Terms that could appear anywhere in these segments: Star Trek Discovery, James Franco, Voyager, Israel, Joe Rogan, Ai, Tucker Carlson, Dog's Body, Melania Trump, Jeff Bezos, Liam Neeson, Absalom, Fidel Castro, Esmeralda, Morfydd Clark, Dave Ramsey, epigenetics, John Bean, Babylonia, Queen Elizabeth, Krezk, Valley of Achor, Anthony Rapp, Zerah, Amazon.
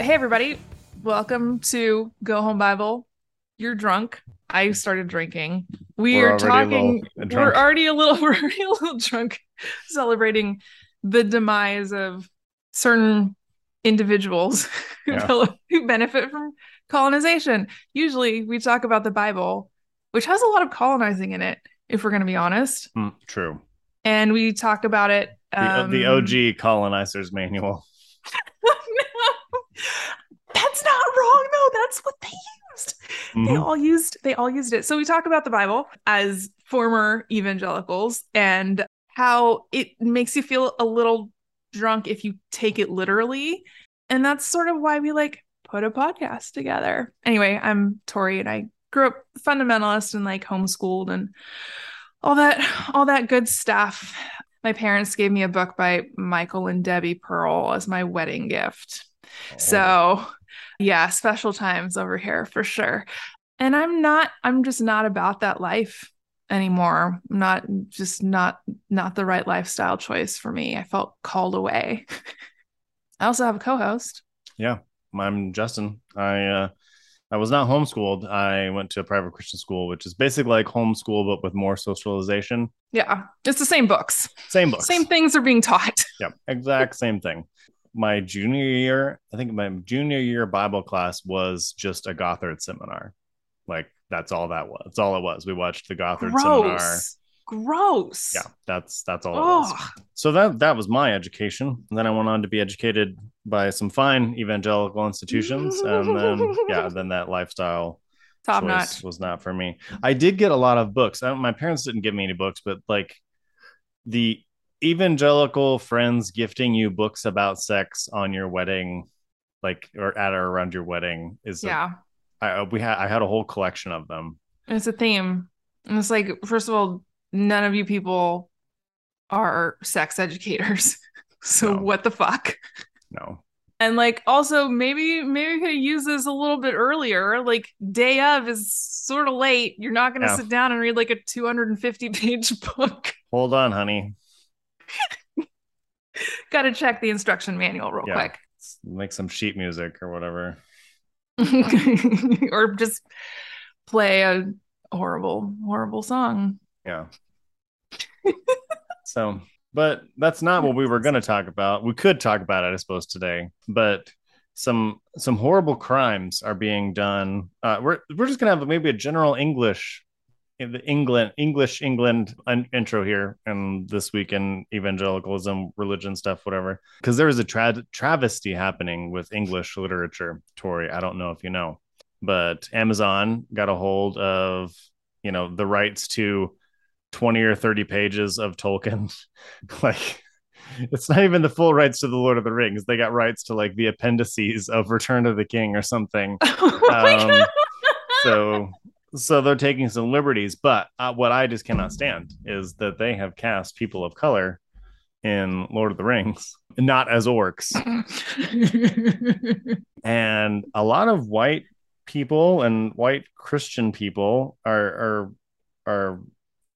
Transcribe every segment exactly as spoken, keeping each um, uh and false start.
Hey everybody, welcome to Go Home Bible. You're drunk. I started drinking. We we're are talking. We're already a little. We're already a little drunk, celebrating the demise of certain individuals who, yeah. who benefit from colonization. Usually, we talk about the Bible, which has a lot of colonizing in it. If we're going to be honest, mm, true. And we talk about it. Um, the, the O G colonizer's manual. That's not wrong though. That's what they used. Mm-hmm. They all used they all used it. So we talk about the Bible as former evangelicals and how it makes you feel a little drunk if you take it literally. And that's sort of why we like put a podcast together. Anyway, I'm Tori and I grew up fundamentalist and like homeschooled and all that all that good stuff. My parents gave me a book by Michael and Debbie Pearl as my wedding gift. Oh. So, yeah, special times over here for sure. And I'm not, I'm just not about that life anymore. I'm not just not, not the right lifestyle choice for me. I felt called away. I also have a co-host. Yeah, I'm Justin. I, uh, I was not homeschooled. I went to a private Christian school, which is basically like homeschool, but with more socialization. Yeah. It's the same books. Same books. Same things are being taught. Yeah. Exact same thing. My junior year, I think my junior year Bible class was just a Gothard seminar. Like that's all that was. That's all it was. We watched the Gothard Gross. seminar. Gross. Yeah. That's, that's all oh. it was. So that, that was my education. And then I went on to be educated by some fine evangelical institutions. And then, yeah, then that lifestyle Top choice notch. was not for me. I did get a lot of books. I, my parents didn't give me any books, but like the evangelical friends gifting you books about sex on your wedding, like, or at or around your wedding is, yeah. A, I, we had, I had a whole collection of them. It's a theme. And it's like, first of all, none of you people are sex educators. So no. What the fuck? No. And like, also maybe, maybe we could use this a little bit earlier. Like day of is sort of late. You're not going to yeah. sit down and read like a two hundred fifty page book. Hold on, honey. Got to check the instruction manual real yeah. quick. Make some sheet music or whatever. Or just play a horrible, horrible song. Yeah. So, but that's not what we were going to talk about. We could talk about it, I suppose, today. But some some horrible crimes are being done. Uh, we're we're just going to have maybe a general English in the England English England intro here, and this week in evangelicalism, religion stuff, whatever. Because there is a tra- travesty happening with English literature. Tori, I don't know if you know, but Amazon got a hold of, you know, the rights to twenty or thirty pages of Tolkien. Like, it's not even the full rights to the Lord of the Rings. They got rights to like the appendices of Return of the King or something. Oh um, so, so they're taking some liberties. But uh, what I just cannot stand is that they have cast people of color in Lord of the Rings, not as orcs. And a lot of white people and white Christian people are are are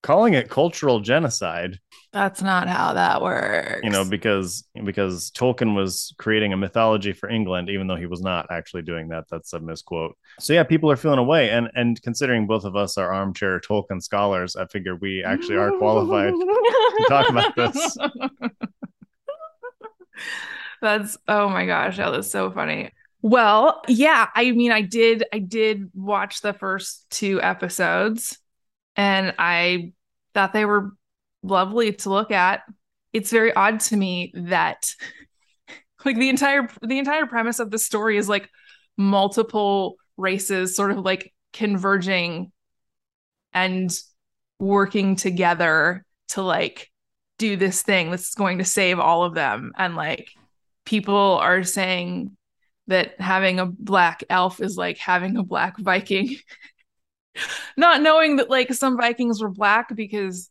calling it cultural genocide. That's not how that works. You know, because because Tolkien was creating a mythology for England, even though he was not actually doing that. That's a misquote. So yeah, people are feeling away. And and considering both of us are armchair Tolkien scholars, I figure we actually are qualified to talk about this. That's, oh my gosh, that was so funny. Well, yeah, I mean, I did, I did watch the first two episodes, and I thought they were lovely to look at. It's very odd to me that, like, the entire the entire premise of the story is like multiple races sort of like converging and working together to like do this thing that's going to save all of them, and like people are saying that having a black elf is like having a black Viking, not knowing that like some Vikings were black because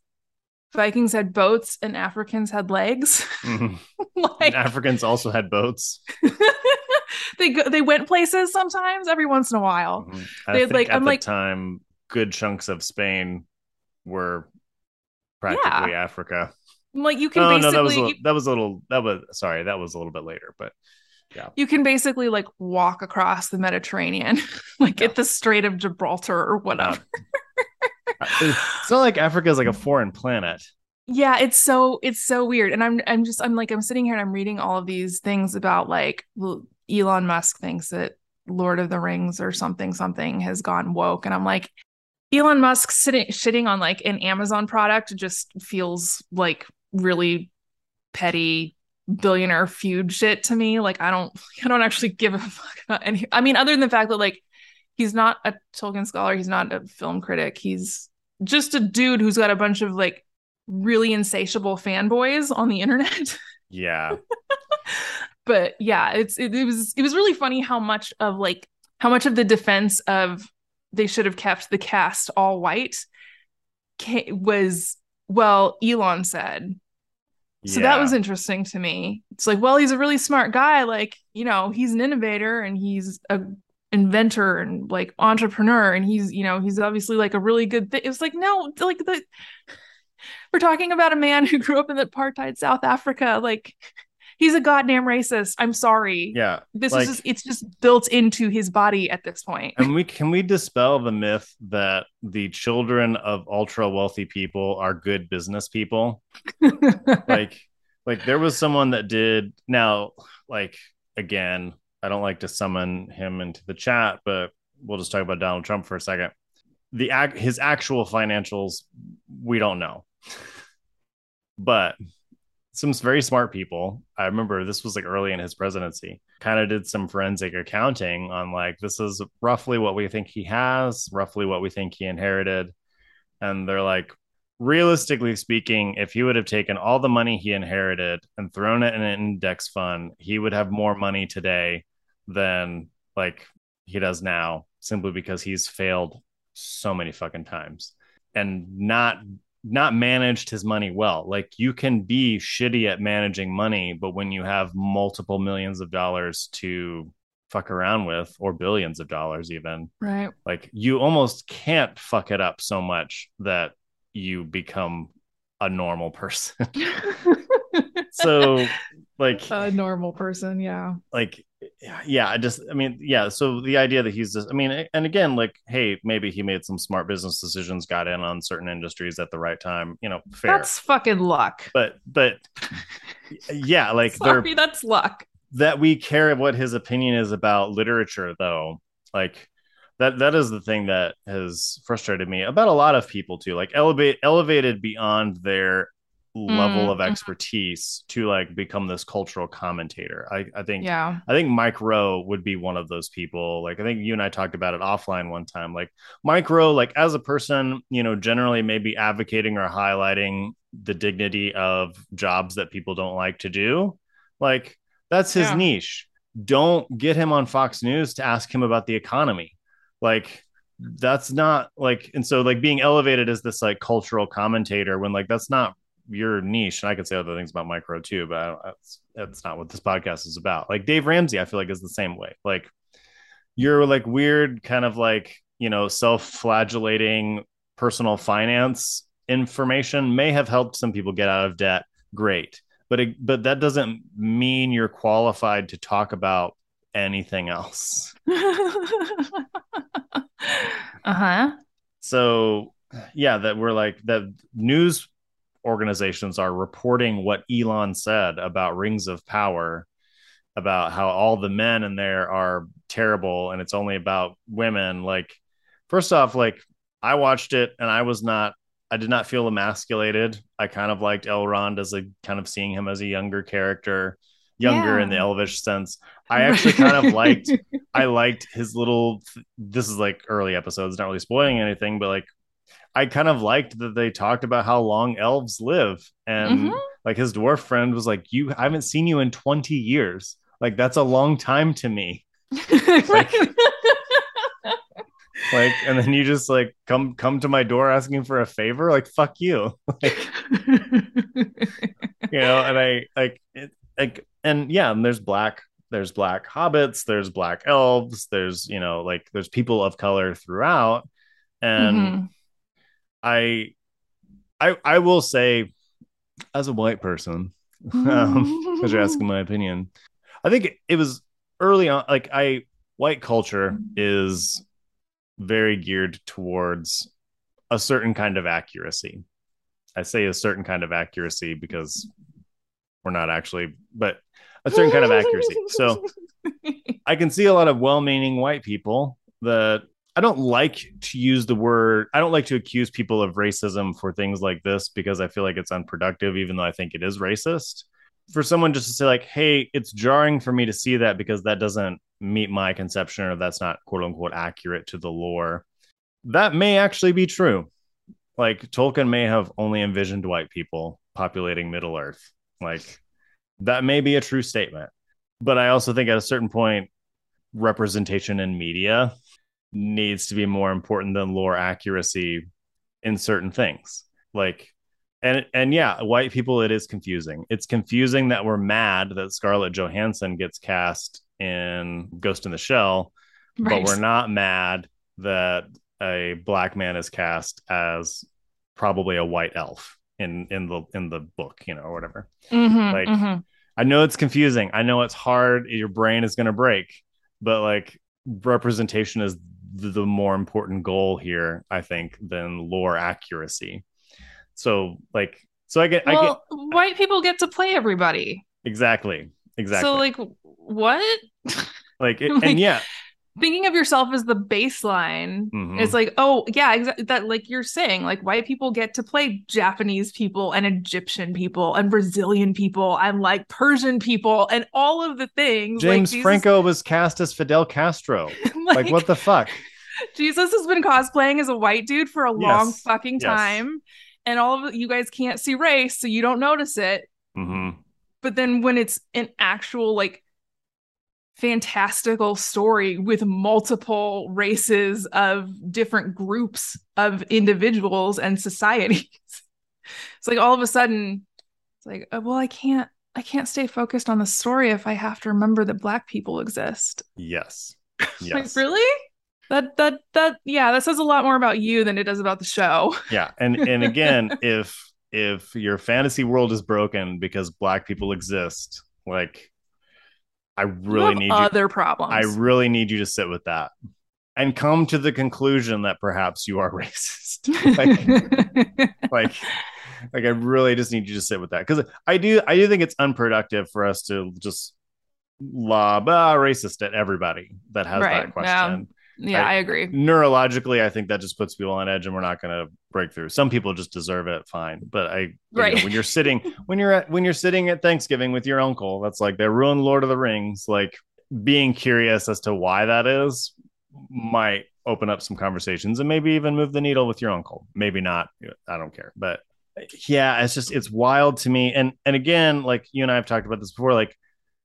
Vikings had boats and Africans had legs. Mm-hmm. Like, and Africans also had boats. They go, they went places sometimes, every once in a while. Mm-hmm. They had, like, at I'm the like, time, good chunks of Spain were practically yeah. Africa. Like you can oh, basically no, that was a little, that was a little that was sorry that was a little bit later, but. Yeah. You can basically like walk across the Mediterranean, like yeah. at the Strait of Gibraltar or whatever. It's not like Africa is like a foreign planet. Yeah, it's so it's so weird. And I'm I'm just I'm like I'm sitting here and I'm reading all of these things about like Elon Musk thinks that Lord of the Rings or something something has gone woke, and I'm like, Elon Musk sitting shitting on like an Amazon product just feels like really petty billionaire feud shit to me. Like I don't I don't actually give a fuck about any, I mean, other than the fact that like he's not a Tolkien scholar, he's not a film critic, he's just a dude who's got a bunch of like really insatiable fanboys on the internet. Yeah. But yeah, it's it, it was it was really funny how much of like how much of the defense of they should have kept the cast all white was, well, Elon said. So yeah. That was interesting to me. It's like, well, he's a really smart guy. Like, you know, he's an innovator and he's a inventor and like entrepreneur. And he's, you know, he's obviously like a really good thing. It was like, no, like the we're talking about a man who grew up in the apartheid South Africa. Like he's a goddamn racist. I'm sorry. Yeah. This like, is, just, it's just built into his body at this point. And we, can we dispel the myth that the children of ultra wealthy people are good business people? like, like there was someone that did now, like, again, I don't like to summon him into the chat, but we'll just talk about Donald Trump for a second. The act, his actual financials, we don't know, but some very smart people. I remember this was like early in his presidency, kind of did some forensic accounting on like, this is roughly what we think he has, roughly what we think he inherited. And they're like, realistically speaking, if he would have taken all the money he inherited and thrown it in an index fund, he would have more money today than like he does now, simply because he's failed so many fucking times and not not managed his money well. Like you can be shitty at managing money, but when you have multiple millions of dollars to fuck around with, or billions of dollars even, right? Like you almost can't fuck it up so much that you become a normal person. So like a normal person. Yeah. Like, yeah, I just, I mean, yeah. So the idea that he's just, I mean, and again, like, hey, maybe he made some smart business decisions, got in on certain industries at the right time, you know, fair. That's fucking luck. But, but yeah, like Sorry, that's luck that we care what his opinion is about literature though. Like that, that is the thing that has frustrated me about a lot of people too, like elevate elevated beyond their level mm. of expertise to like become this cultural commentator. I, I think yeah. I think Mike Rowe would be one of those people. Like I think you and I talked about it offline one time. Like Mike Rowe, like as a person, you know, generally maybe advocating or highlighting the dignity of jobs that people don't like to do. Like that's his yeah. niche. Don't get him on Fox News to ask him about the economy. Like that's not like, and so like being elevated as this like cultural commentator when like that's not your niche. And I could say other things about micro too, but I don't, that's, that's not what this podcast is about. Like Dave Ramsey, I feel like is the same way. Like you're like weird kind of like, you know, self-flagellating personal finance information may have helped some people get out of debt. Great. But, it, but that doesn't mean you're qualified to talk about anything else. Uh-huh. So yeah, that we're like, the news organizations are reporting what Elon said about Rings of Power, about how all the men in there are terrible and it's only about women. Like, first off, like I watched it and I was not, I did not feel emasculated. I kind of liked Elrond as a kind of seeing him as a younger character, younger yeah. in the Elvish sense. I actually kind of liked, I liked his little, this is like early episodes, not really spoiling anything, but like, I kind of liked that they talked about how long elves live. And mm-hmm. like his dwarf friend was like, you, I haven't seen you in twenty years. Like, that's a long time to me. Like, like, and then you just like come come to my door asking for a favor, like fuck you, like, you know. And I like it, like, and yeah, and there's black there's black hobbits, there's black elves, there's, you know, like there's people of color throughout, and mm-hmm. I I I will say, as a white person, because um, you're asking my opinion, I think it was early on. Like I white culture is very geared towards a certain kind of accuracy. I say a certain kind of accuracy because we're not actually, but a certain kind of accuracy. So I can see a lot of well-meaning white people that I don't like to use the word. I don't like to accuse people of racism for things like this because I feel like it's unproductive, even though I think it is racist. For someone just to say like, hey, it's jarring for me to see that because that doesn't meet my conception, or that's not quote unquote accurate to the lore. That may actually be true. Like Tolkien may have only envisioned white people populating Middle Earth. Like that may be a true statement. But I also think at a certain point, representation in media needs to be more important than lore accuracy in certain things. Like, And and yeah, white people, it is confusing. It's confusing that we're mad that Scarlett Johansson gets cast in Ghost in the Shell, right. But we're not mad that a black man is cast as probably a white elf in, in the in the book, you know, or whatever. Mm-hmm, like, mm-hmm. I know it's confusing. I know it's hard. Your brain is going to break. But like representation is the more important goal here, I think, than lore accuracy. So like, so I get, well, I get, white people get to play everybody. Exactly. Exactly. So like what? Like, it, like and yeah. Thinking of yourself as the baseline. Mm-hmm. It's like, oh yeah, exactly. That like you're saying, like white people get to play Japanese people and Egyptian people and Brazilian people and like Persian people and all of the things. James like, Jesus... Franco was cast as Fidel Castro. like, like what the fuck? Jesus has been cosplaying as a white dude for a yes. long fucking time. Yes. And all of you guys can't see race, so you don't notice it. Mm-hmm. But then when it's an actual, like, fantastical story with multiple races of different groups of individuals and societies, it's like all of a sudden, it's like, oh, well, I can't, I can't stay focused on the story if I have to remember that black people exist. Yes. Yes. Like, really? That, that, that, yeah, that says a lot more about you than it does about the show. Yeah. And, and again, if, if your fantasy world is broken because black people exist, like I really you need other you, problems. I really need you to sit with that and come to the conclusion that perhaps you are racist. Like, like, like I really just need you to sit with that. Cause I do, I do think it's unproductive for us to just lob ah, racist at everybody that has right. that question. Um, Yeah, I, I agree. Neurologically, I think that just puts people on edge, and we're not going to break through. Some people just deserve it, fine. But I, you right. know, when you're sitting, when you're at, when you're sitting at Thanksgiving with your uncle, that's like they ruined Lord of the Rings. Like being curious as to why that is might open up some conversations, and maybe even move the needle with your uncle. Maybe not. I don't care. But yeah, it's just it's wild to me. And and again, like you and I have talked about this before. Like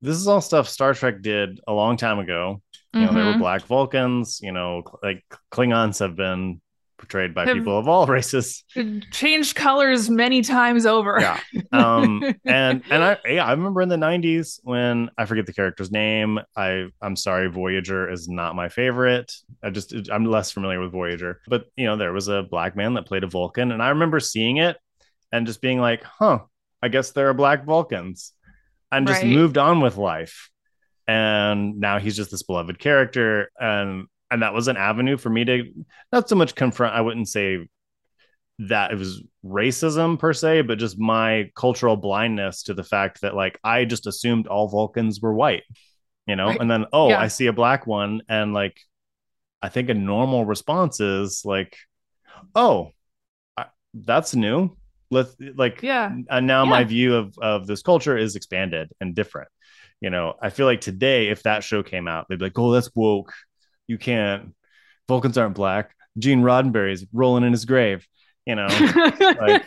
this is all stuff Star Trek did a long time ago. You know, mm-hmm. there were black Vulcans, you know, like Klingons have been portrayed by have people of all races, changed colors many times over. Yeah. Um, and and I yeah, I remember in the nineties when I forget the character's name. I I'm sorry, Voyager is not my favorite. I just I'm less familiar with Voyager. But you know, there was a black man that played a Vulcan, and I remember seeing it and just being like, huh, I guess there are black Vulcans, and just right. moved on with life. And now he's just this beloved character. And And that was an avenue for me to not so much confront. I wouldn't say that it was racism per se, but just my cultural blindness to the fact that, like, I just assumed all Vulcans were white, you know, right. and then, oh, yeah. I see a black one. And like, I think a normal response is like, oh, I, that's new. Let's like, yeah. And now yeah. my view of, of this culture is expanded and different. You know, I feel like today, if that show came out, they'd be like, oh, that's woke. You can't. Vulcans aren't black. Gene Roddenberry's rolling in his grave. You know, like,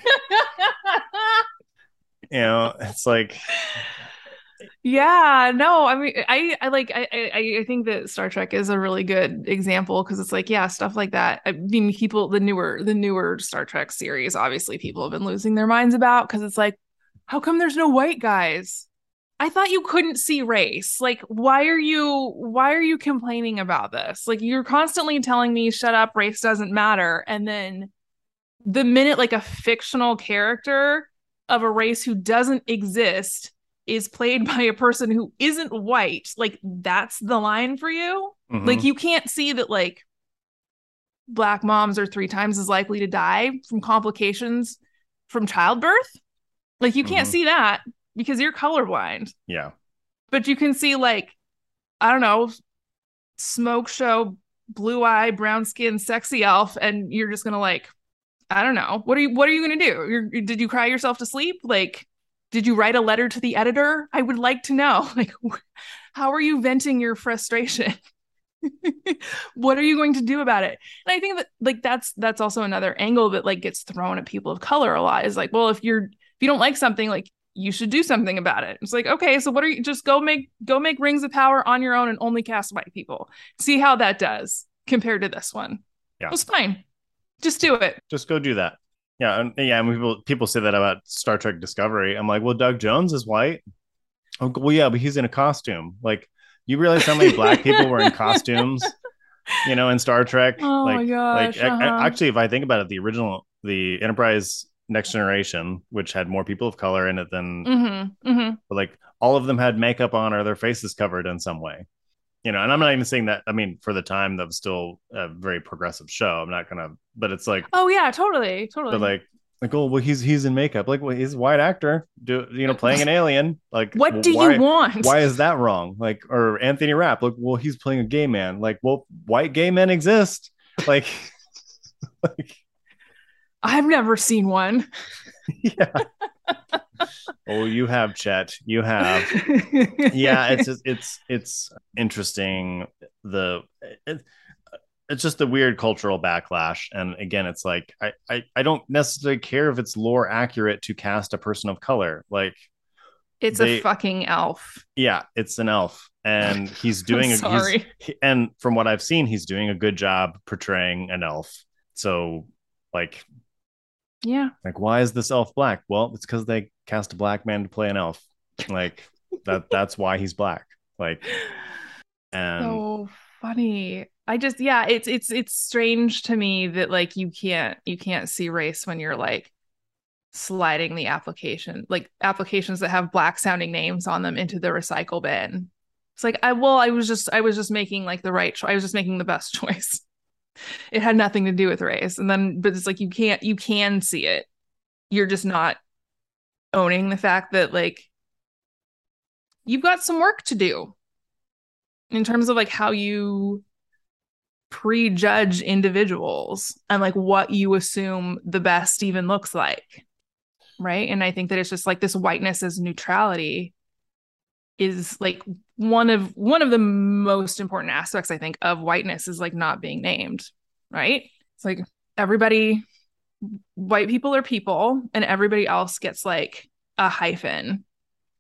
you know, it's like. Yeah, no, I mean, I, I like, I, I, I think that Star Trek is a really good example because it's like, yeah, stuff like that. I mean, people, the newer, the newer Star Trek series, obviously, people have been losing their minds about because it's like, how come there's no white guys? I thought you couldn't see race. Like, why are you, why are you complaining about this? Like, you're constantly telling me, shut up, race doesn't matter. And then the minute like a fictional character of a race who doesn't exist is played by a person who isn't white, like that's the line for you. Mm-hmm. Like, you can't see that like black moms are three times as likely to die from complications from childbirth. Like, you can't mm-hmm. see that. Because you're colorblind. Yeah. But you can see, like, I don't know, smoke show, blue eye, brown skin, sexy elf. And you're just going to like, I don't know. What are you, what are you going to do? You're, did you cry yourself to sleep? Like, did you write a letter to the editor? I would like to know, like, how are you venting your frustration? What are you going to do about it? And I think that like, that's, that's also another angle that like gets thrown at people of color a lot is like, well, if you're, if you don't like something, like, you should do something about it. It's like, okay, so what are you, just go make, go make Rings of Power on your own and only cast white people. See how that does compared to this one. Yeah. It was fine. Just do it. Just go do that. Yeah. And yeah. And people, people say that about Star Trek Discovery. I'm like, well, Doug Jones is white. Oh, well, yeah, but he's in a costume. Like, you realize how many black people were in costumes, you know, in Star Trek. Oh like, my gosh. Like, uh-huh. I, actually, if I think about it, the original, the Enterprise Next Generation, which had more people of color in it than mm-hmm, mm-hmm. but like all of them had makeup on or their faces covered in some way, you know. And I'm not even saying that, I mean, for the time that was still a very progressive show, I'm not gonna, but it's like, oh yeah, totally, totally. But like, like, oh well, he's he's in makeup, like, well, he's a white actor, do you know, playing an alien, like what do why, you want why is that wrong? Like, or Anthony Rapp, like, well, he's playing a gay man, like, well, white gay men exist, like like I've never seen one. Yeah. Oh, you have, Chet. You have. Yeah, it's just, it's it's interesting. The it, it's just the weird cultural backlash. And again, it's like I, I I don't necessarily care if it's lore accurate to cast a person of color. Like, it's they, a fucking elf. Yeah, it's an elf. And he's doing a sorry. He's, and from what I've seen, he's doing a good job portraying an elf. So like, yeah, like, why is this elf black? Well, it's because they cast a black man to play an elf, like that that's why he's black, like. And so funny. I just, yeah, it's it's it's strange to me that like you can't you can't see race when you're like sliding the application, like applications that have black sounding names on them into the recycle bin. It's like, I well I was just I was just making like the right cho- I was just making the best choice. It had nothing to do with race. And then, but it's like, you can't, you can see it. You're just not owning the fact that like, you've got some work to do in terms of like how you prejudge individuals and like what you assume the best even looks like. Right. And I think that it's just like this whiteness as neutrality is like one of one of the most important aspects, I think, of whiteness is like not being named, right? It's like everybody, white people are people and everybody else gets like a hyphen,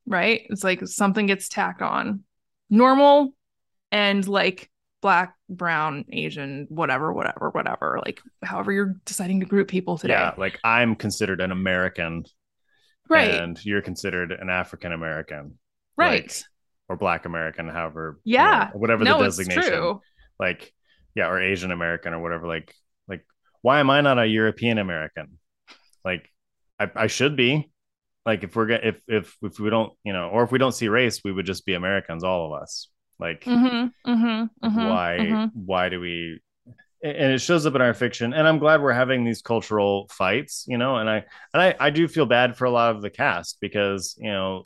right? It's like something gets tacked on. Normal and like black, brown, Asian, whatever, whatever, whatever, like however you're deciding to group people today. Yeah, like I'm considered an American. Right. And you're considered an African American. Right. Like, or black American, however. Yeah. You know, whatever no, the designation. It's true. Like, yeah, or Asian American or whatever. Like, like, why am I not a European American? Like, I, I should be. Like, if we're get, if if if we don't, you know, or if we don't see race, we would just be Americans, all of us. Like, mm-hmm, mm-hmm, mm-hmm, why mm-hmm. why do we? And it shows up in our fiction. And I'm glad we're having these cultural fights, you know. And I and I, I do feel bad for a lot of the cast because, you know,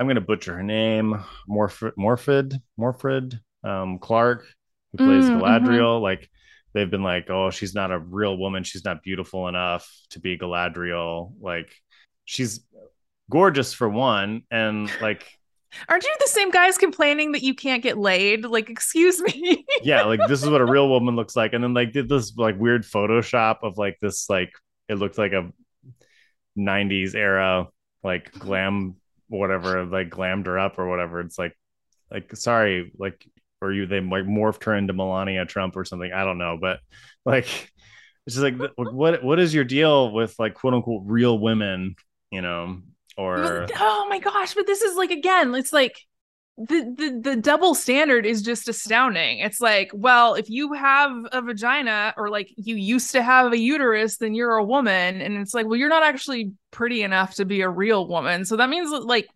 I'm going to butcher her name, Morfydd Morfydd Morfydd um, Clark, who plays mm, Galadriel. Mm-hmm. Like, they've been like, oh, she's not a real woman. She's not beautiful enough to be Galadriel. Like, she's gorgeous for one, and like, aren't you the same guys complaining that you can't get laid? Like, excuse me. Yeah, like this is what a real woman looks like. And then like did this like weird Photoshop of like this, like it looked like a nineties era like glam whatever, like glammed her up or whatever. It's like, like sorry, like, or you they like morphed her into Melania Trump or something. I don't know, but like it's just like what what is your deal with like quote unquote real women, you know? Or oh my gosh, but this is like, again, it's like the, the the double standard is just astounding. It's like, well, if you have a vagina or like you used to have a uterus, then you're a woman. And it's like, well, you're not actually pretty enough to be a real woman. So that means like,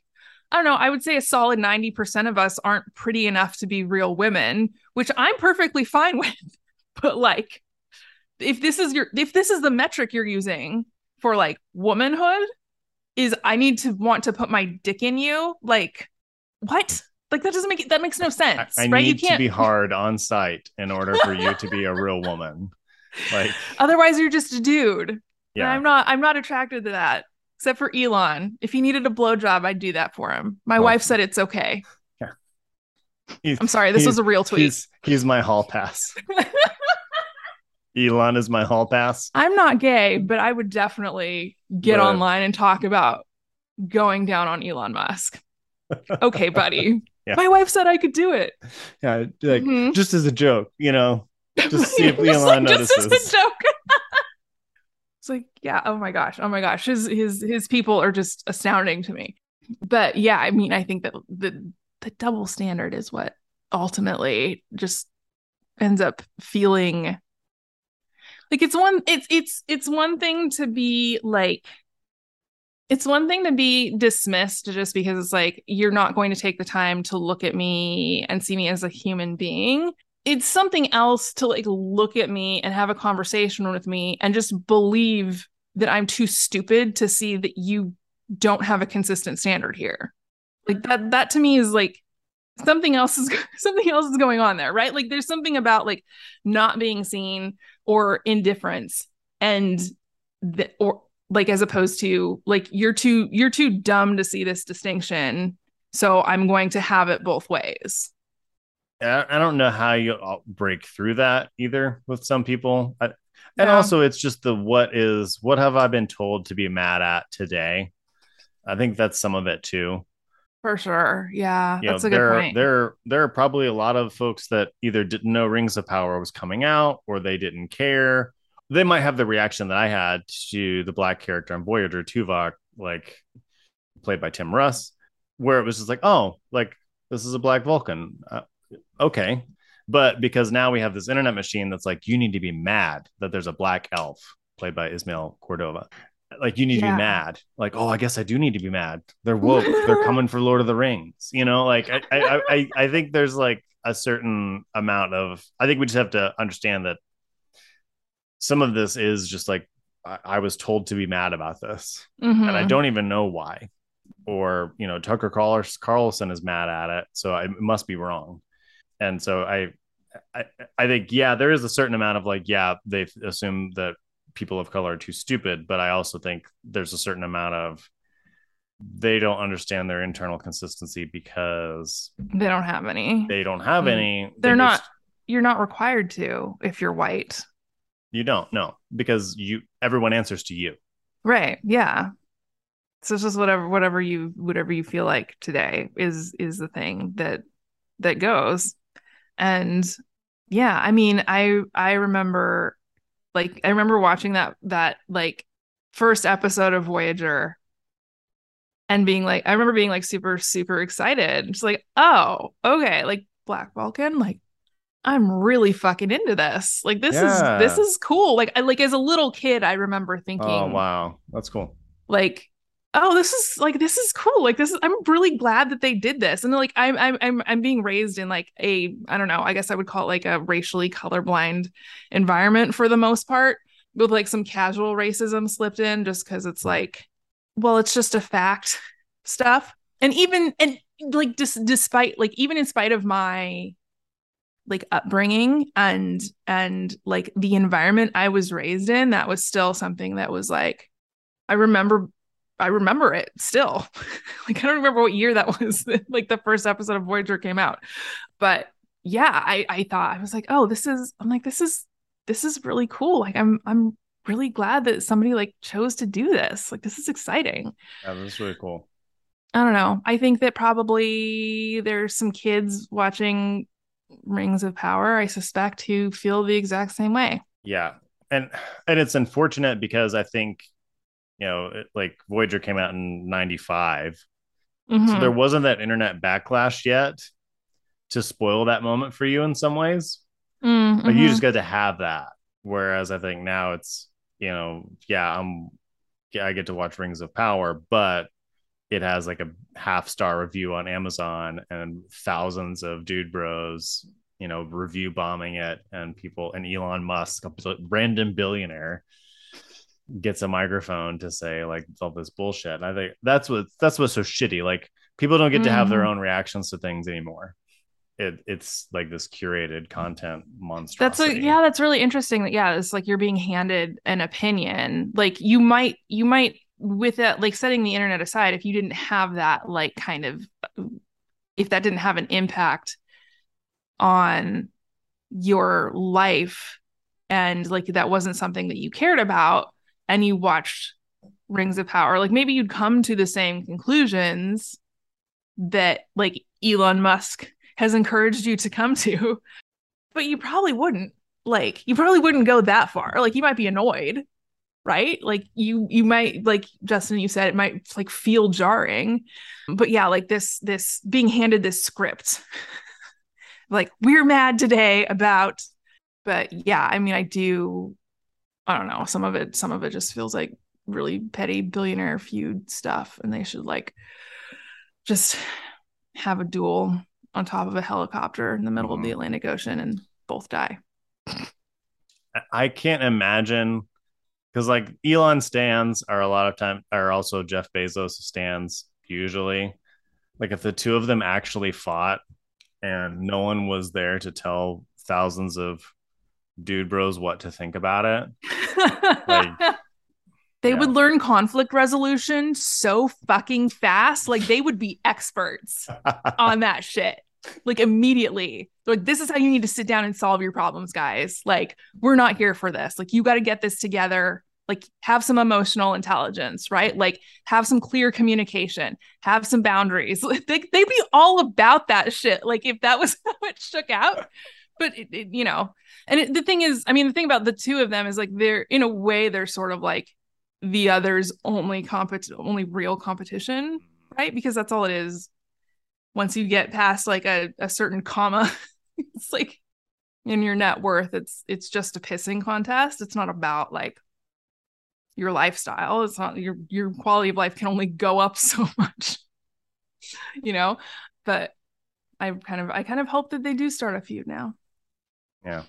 I don't know, I would say a solid ninety percent of us aren't pretty enough to be real women, which I'm perfectly fine with. But like, if this is your if this is the metric you're using for like womanhood, is I need to want to put my dick in you? Like, what? Like, that doesn't make it, that makes no sense. I, I right? need you can't... to be hard on site in order for you to be a real woman. Like, otherwise you're just a dude. Yeah. And I'm not, I'm not attracted to that. Except for Elon. If he needed a blowjob, I'd do that for him. My oh. wife said it's okay. Yeah. He's, I'm sorry, this was a real tweet. He's, he's my hall pass. Elon is my hall pass. I'm not gay, but I would definitely get but... online and talk about going down on Elon Musk. Okay, buddy. Yeah. My wife said I could do it. Yeah, like mm-hmm. just as a joke, you know, just see if just Elon like, notices. Just as a joke. It's like, yeah, oh my gosh, oh my gosh, his his his people are just astounding to me. But yeah, I mean, I think that the the double standard is what ultimately just ends up feeling. Like it's one, it's it's it's one thing to be like, it's one thing to be dismissed just because it's like, you're not going to take the time to look at me and see me as a human being. It's something else to like look at me and have a conversation with me and just believe that I'm too stupid to see that you don't have a consistent standard here. Like that, that to me is like, something else is something else is going on there, right? Like there's something about like not being seen or indifference, and the, or like as opposed to like you're too you're too dumb to see this distinction, so I'm going to have it both ways. I don't know how you break through that either with some people, I, and yeah. also it's just the what is what have I been told to be mad at today? I think that's some of it too. For sure. Yeah. You that's know, a good there, point. There, there are probably a lot of folks that either didn't know Rings of Power was coming out or they didn't care. They might have the reaction that I had to the black character on Voyager, Tuvok, like played by Tim Russ, where it was just like, oh, like this is a black Vulcan. Uh, okay. But because now we have this internet machine that's like, you need to be mad that there's a black elf played by Ismael Cordova. Like you need yeah. to be mad. Like, oh, I guess I do need to be mad. They're woke. They're coming for Lord of the Rings. You know, like I, I, I, I think there's like a certain amount of. I think we just have to understand that some of this is just like I, I was told to be mad about this, mm-hmm. and I don't even know why. Or you know, Tucker Carlson is mad at it, so I, it must be wrong. And so I, I, I think yeah, there is a certain amount of like yeah, they assume that people of color are too stupid, but I also think there's a certain amount of they don't understand their internal consistency because they don't have any. They don't have any. They're they not. Just, you're not required to if you're white. You don't. No, because you everyone answers to you. Right. Yeah. So it's just whatever, whatever you, whatever you feel like today is is the thing that that goes, and Yeah, I mean, I I remember like I remember watching that that like first episode of Voyager and being like, I remember being like super, super excited. Just like, oh, okay, like Black Vulcan, like I'm really fucking into this. Like this yeah. is this is cool. Like I like as a little kid, I remember thinking, oh wow, that's cool. Like, oh, this is like this is cool. Like this is I'm really glad that they did this. And like I'm I'm I'm I'm being raised in like a I don't know, I guess I would call it like a racially colorblind environment for the most part, with like some casual racism slipped in just because it's like, well, it's just a fact stuff. And even and like just despite like even in spite of my like upbringing and and like the environment I was raised in, that was still something that was like I remember I remember it still. Like I don't remember what year that was like the first episode of Voyager came out. But yeah, I I thought I was like, oh, this is I'm like this is this is really cool. Like I'm I'm really glad that somebody like chose to do this. Like this is exciting. Yeah, this is really cool. I don't know. I think that probably there's some kids watching Rings of Power, I suspect, who feel the exact same way. Yeah. And and it's unfortunate because I think, you know, it, like Voyager came out in ninety-five. Mm-hmm. So there wasn't that internet backlash yet to spoil that moment for you in some ways. Mm-hmm. But you just got to have that. Whereas I think now it's, you know, yeah, I'm yeah, I get to watch Rings of Power, but it has like a half star review on Amazon and thousands of dude bros, you know, review bombing it, and people and Elon Musk, a random billionaire, gets a microphone to say like all this bullshit. And I think that's what that's what's so shitty. Like people don't get mm. to have their own reactions to things anymore. It it's like this curated content monster. That's a, yeah, that's really interesting. That yeah, it's like you're being handed an opinion. Like you might you might. with that, like setting the internet aside, if you didn't have that, like kind of, if that didn't have an impact on your life and like that wasn't something that you cared about and you watched Rings of Power, like maybe you'd come to the same conclusions that like Elon Musk has encouraged you to come to, but you probably wouldn't like, you probably wouldn't go that far. Like you might be annoyed. Right? Like you, you might like Justin, you said it might like feel jarring, but yeah, like this, this being handed this script, like we're mad today about, but yeah, I mean, I do, I don't know. Some of it, some of it just feels like really petty billionaire feud stuff. And they should like, just have a duel on top of a helicopter in the middle mm-hmm. of the Atlantic Ocean and both die. I can't imagine. Because like Elon stands are a lot of time are also Jeff Bezos stands usually. Like if the two of them actually fought and no one was there to tell thousands of dude bros what to think about it, like, they yeah. would learn conflict resolution so fucking fast. Like they would be experts on that shit. Like immediately, like this is how you need to sit down and solve your problems, guys. Like we're not here for this. Like you got to get this together. Like have some emotional intelligence, right? Like have some clear communication, have some boundaries. Like, they, they'd be all about that shit. Like if that was how it shook out, but it, it, you know, and it, the thing is, I mean, the thing about the two of them is like, they're in a way, they're sort of like the other's only compet, only real competition, right? Because that's all it is. Once you get past like a, a certain comma, it's like in your net worth, it's it's just a pissing contest. It's not about like your lifestyle. It's not your your quality of life can only go up so much, you know. But I kind of I kind of hope that they do start a feud now. Yeah,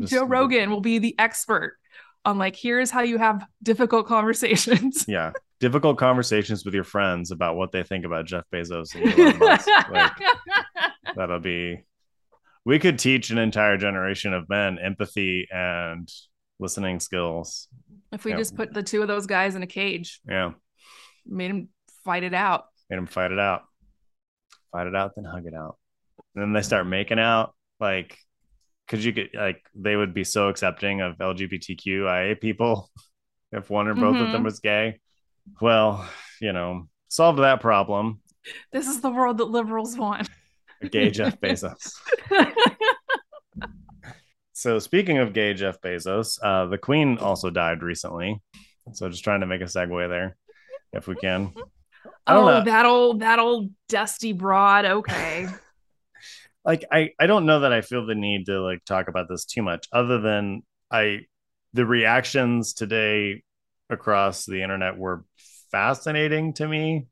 just, Joe Rogan will be the expert on like here's how you have difficult conversations. Yeah. Difficult conversations with your friends about what they think about Jeff Bezos and Elon Musk. Like, that'll be. We could teach an entire generation of men empathy and listening skills if we yeah. just put the two of those guys in a cage. Yeah, made them fight it out. Made them fight it out. Fight it out, then hug it out. And then they start making out, like, because you could, like, they would be so accepting of L G B T Q I A people if one or both mm-hmm. of them was gay. Well, you know, solved that problem. This is the world that liberals want. Gay Jeff Bezos. So speaking of gay Jeff Bezos, uh, the Queen also died recently. So just trying to make a segue there if we can. I don't oh, know. that old, that old dusty broad. Okay. Like, I, I don't know that I feel the need to like talk about this too much other than I, the reactions today across the internet were fascinating to me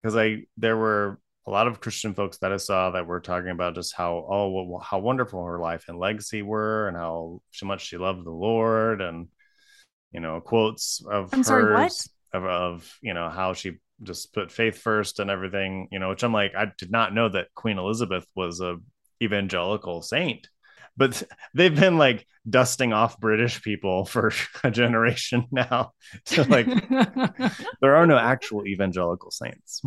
because I, there were a lot of Christian folks that I saw that were talking about just how, oh, well, how wonderful her life and legacy were and how much she loved the Lord and, you know, quotes of I'm hers. Sorry, what? Of, of, you know, how she just put faith first and everything, you know, which I'm like, I did not know that Queen Elizabeth was a evangelical saint, but they've been like dusting off British people for a generation now. So like, there are no actual evangelical saints.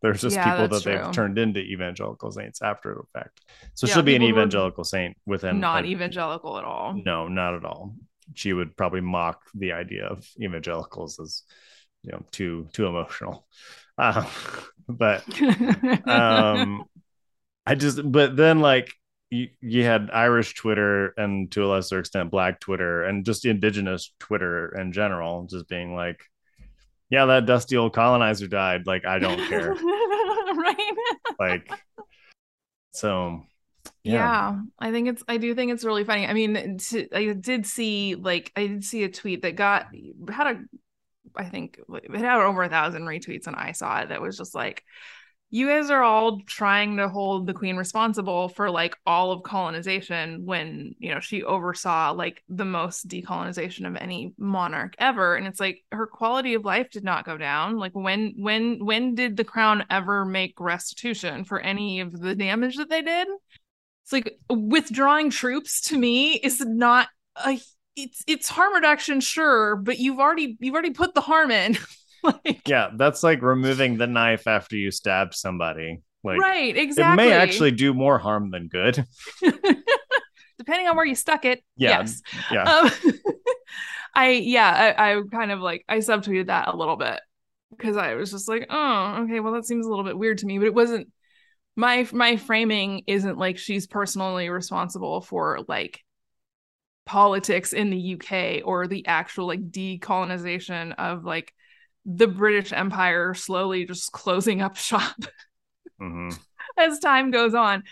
There's just yeah, people that true. they've turned into evangelical saints after the fact. So yeah, she'll be an evangelical saint within. Not a, evangelical at all. No, not at all. She would probably mock the idea of evangelicals as, you know, too, too emotional. Uh, but um, I just, but then like you, you had Irish Twitter and to a lesser extent, Black Twitter and just indigenous Twitter in general, just being like, yeah, that dusty old colonizer died. Like, I don't care. Right. Like, so. Yeah. yeah, I think it's, I do think it's really funny. I mean, t- I did see like, I did see a tweet that got, had a, I think it had over a thousand retweets and I saw it that was just like, you guys are all trying to hold the Queen responsible for like all of colonization when, you know, she oversaw like the most decolonization of any monarch ever. And it's like her quality of life did not go down. Like when, when, when did the crown ever make restitution for any of the damage that they did? It's like withdrawing troops to me is not a it's it's harm reduction, sure, but you've already you've already put the harm in. Like, yeah, that's like removing the knife after you stab somebody. Like, right, exactly. It may actually do more harm than good, depending on where you stuck it. Yeah, yes, yeah. Um, I yeah, I, I kind of like I subtweeted that a little bit because I was just like, oh, okay, well that seems a little bit weird to me, but it wasn't. My my framing isn't like she's personally responsible for like politics in the U K or the actual like decolonization of like the British Empire slowly just closing up shop mm-hmm. as time goes on.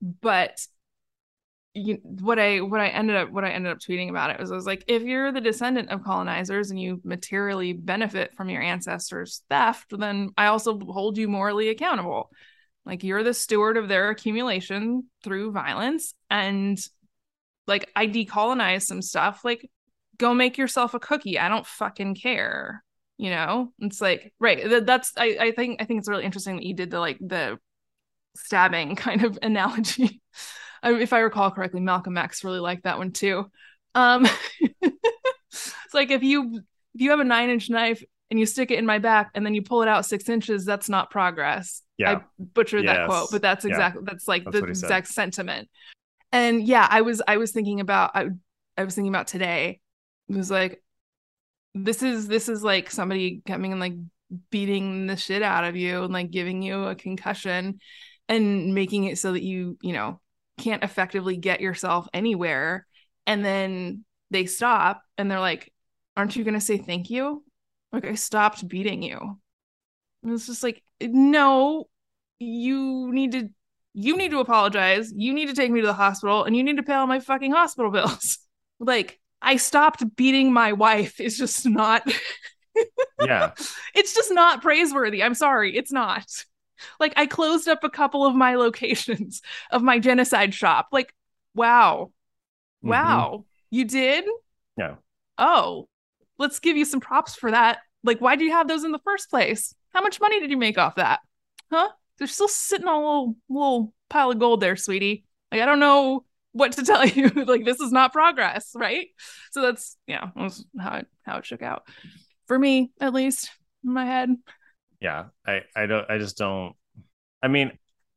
But you, what I what I ended up what I ended up tweeting about it was I was like, if you're the descendant of colonizers and you materially benefit from your ancestors' theft, then I also hold you morally accountable. Like, you're the steward of their accumulation through violence. And, like, I decolonized some stuff. Like, go make yourself a cookie. I don't fucking care. You know? It's like, right. That's, I, I think, I think it's really interesting that you did the, like, the stabbing kind of analogy. I, if I recall correctly, Malcolm X really liked that one, too. Um, it's like, if you, if you have a nine-inch knife and you stick it in my back and then you pull it out six inches, that's not progress. Yeah. I butchered yes. that quote, but that's exactly, yeah. that's like that's the exact said. sentiment. And yeah, I was, I was thinking about, I, I was thinking about today. It was like, this is, this is like somebody coming and like beating the shit out of you and like giving you a concussion and making it so that you, you know, can't effectively get yourself anywhere. And then they stop and they're like, aren't you going to say thank you? Like, I stopped beating you. It's just like, no, you need to, you need to apologize. You need to take me to the hospital and you need to pay all my fucking hospital bills. Like, I stopped beating my wife. It's just not. Yeah. It's just not praiseworthy. I'm sorry. It's not. Like, I closed up a couple of my locations of my genocide shop. Like, wow. Mm-hmm. Wow. You did? No. Oh, let's give you some props for that. Like, why do you have those in the first place? How much money did you make off that? Huh? They're still sitting on a little, little pile of gold there, sweetie. Like, I don't know what to tell you. Like, this is not progress, right? So that's, yeah, that's how it, how it shook out. For me, at least, in my head. Yeah, I, I don't, I just don't, I mean,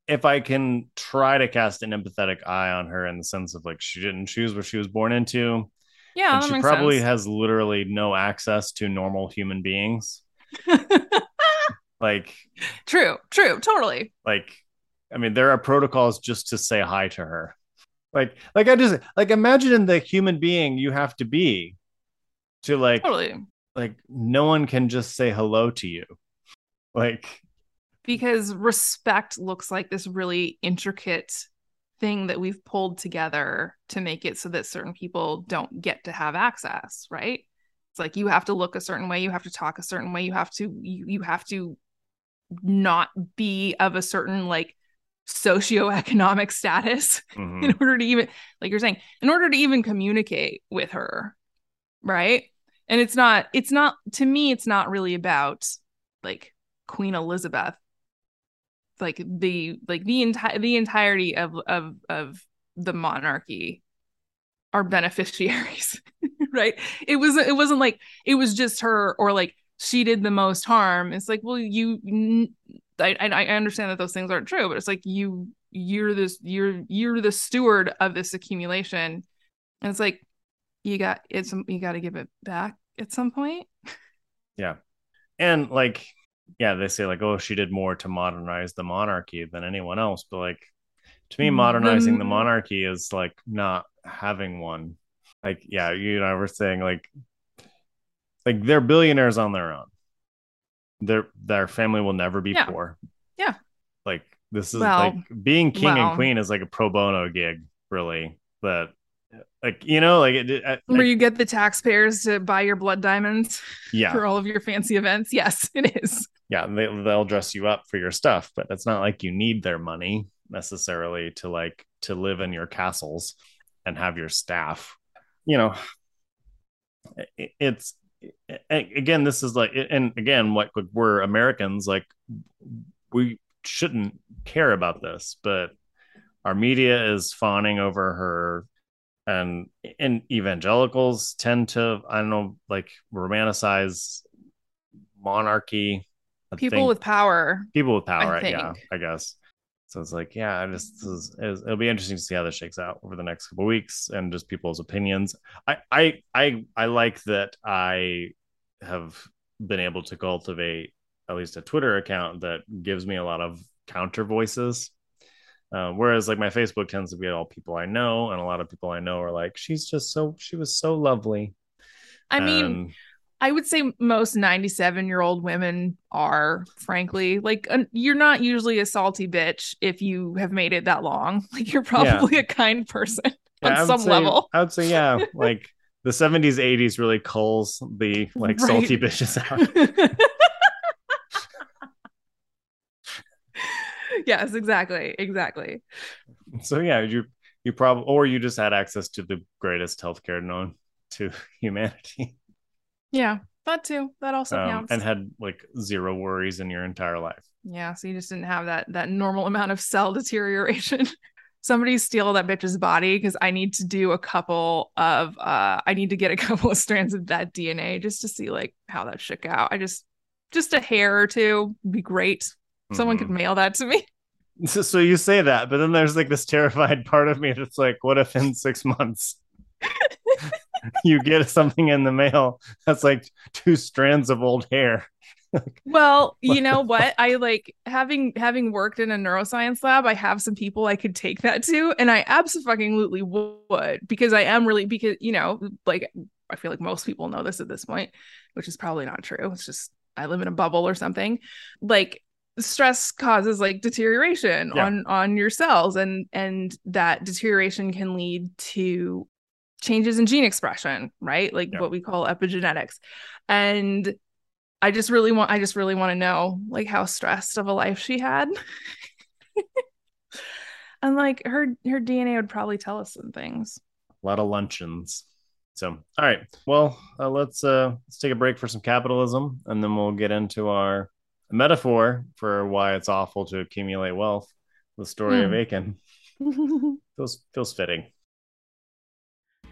if I can try to cast an empathetic eye on her in the sense of, like, she didn't choose what she was born into. Yeah, and that she makes probably sense. Has literally no access to normal human beings. Like, true, true, totally. Like, I mean, there are protocols just to say hi to her. Like, like I just like imagine the human being you have to be to like, totally. Like no one can just say hello to you, like because respect looks like this really intricate thing that we've pulled together to make it so that certain people don't get to have access. Right? It's like you have to look a certain way, you have to talk a certain way, you have to you, you have to not be of a certain like socioeconomic status mm-hmm. in order to even, like you're saying, in order to even communicate with her, right? And it's not, it's not, to me, it's not really about like Queen Elizabeth, like the like the entire the entirety of of of the monarchy are beneficiaries, right? It was it wasn't like it was just her or like she did the most harm. It's like, well, you. N- I, I understand that those things aren't true, but it's like you you're this you're you're the steward of this accumulation, and it's like you got it's you got to give it back at some point. Yeah, and like yeah, they say like, oh, she did more to modernize the monarchy than anyone else, but like to me, modernizing the, the monarchy is like not having one. Like yeah, you and I were saying like like they're billionaires on their own. Their their family will never be yeah. poor. Yeah. Like this is well, like being king well. and queen is like a pro bono gig, really. That like you know like it, I, where I, you get the taxpayers to buy your blood diamonds. Yeah. For all of your fancy events. Yes, it is. Yeah, they, they'll dress you up for your stuff, but it's not like you need their money necessarily to like to live in your castles and have your staff. You know, it, it's. Again, this is like, and again, like we're Americans, like we shouldn't care about this, but our media is fawning over her, and and evangelicals tend to, I don't know, like romanticize monarchy. I people think. with power. People with power, I yeah, I guess. So it's like, yeah, I just is, it'll be interesting to see how this shakes out over the next couple of weeks and just people's opinions. I, I, I, I like that I have been able to cultivate at least a Twitter account that gives me a lot of counter voices. Uh, whereas like my Facebook tends to be all people I know. And a lot of people I know are like, she's just so, she was so lovely. I and, mean, I would say most ninety-seven-year-old women are, frankly, like uh, you're not usually a salty bitch if you have made it that long. Like you're probably yeah. a kind person yeah, on some say, level. I would say, yeah, like the seventies, eighties really culls the like right. salty bitches out. Yes, exactly, exactly. So yeah, you you probably, or you just had access to the greatest healthcare known to humanity. Yeah, that too. That also um, counts. And had like zero worries in your entire life. Yeah, so you just didn't have that that normal amount of cell deterioration. Somebody steal that bitch's body because I need to do a couple of uh, I need to get a couple of strands of that D N A just to see like how that shook out. I just just a hair or two would be great. Someone mm-hmm. could mail that to me. So, so you say that, but then there's like this terrified part of me that's like, what if in six months? You get something in the mail that's like two strands of old hair. Well, you know what? I like having having worked in a neuroscience lab, I have some people I could take that to, and I absolutely would, because I am really, because you know, like I feel like most people know this at this point, which is probably not true. It's just I live in a bubble or something. Like stress causes like deterioration yeah. on on your cells, and and that deterioration can lead to changes in gene expression, right? Like yeah. what we call epigenetics. And I just really want, I just really want to know like how stressed of a life she had. And like her, her D N A would probably tell us some things. A lot of luncheons. So, all right, well, uh, let's, uh, let's take a break for some capitalism, and then we'll get into our metaphor for why it's awful to accumulate wealth. The story mm. of Achan. feels, feels fitting.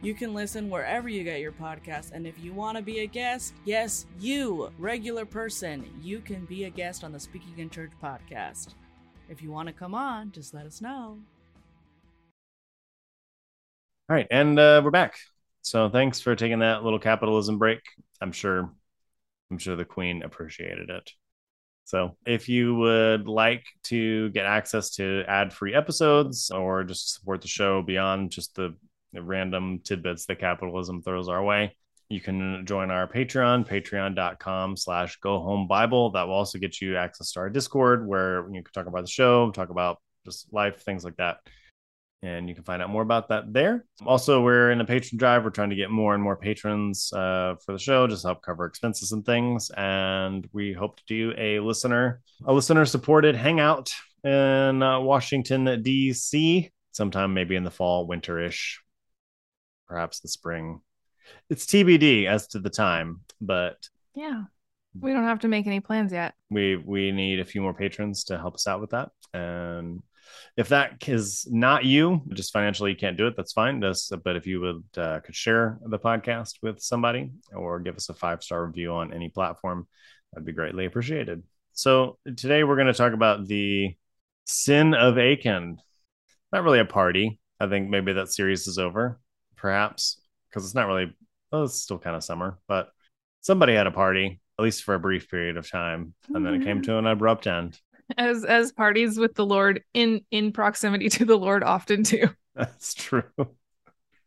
You can listen wherever you get your podcasts, and if you want to be a guest, yes, you, regular person, you can be a guest on the Speaking in Church podcast. If you want to come on, just let us know. All right, and uh, we're back. So thanks for taking that little capitalism break. I'm sure, I'm sure the Queen appreciated it. So if you would like to get access to ad-free episodes or just support the show beyond just the, the random tidbits that capitalism throws our way, you can join our Patreon, patreon dot com slash go home bible. That will also get you access to our Discord, where you can talk about the show, talk about just life, things like that. And you can find out more about that there. Also, we're in a patron drive. We're trying to get more and more patrons uh, for the show, just help cover expenses and things. And we hope to do a listener, a listener supported hangout in uh, Washington, D C sometime, maybe in the fall, winterish, perhaps the spring. It's T B D as to the time, but yeah, we don't have to make any plans yet. We we need a few more patrons to help us out with that. And if that is not you, just financially you can't do it, that's fine. That's, but if you would uh, could share the podcast with somebody or give us a five-star review on any platform, that'd be greatly appreciated. So today we're going to talk about the sin of Achan. Not really a party. I think maybe that series is over, perhaps, because it's not really, well, it's still kind of summer, but somebody had a party, at least for a brief period of time, and then it came to an abrupt end. As as parties with the Lord in, in proximity to the Lord often do. That's true.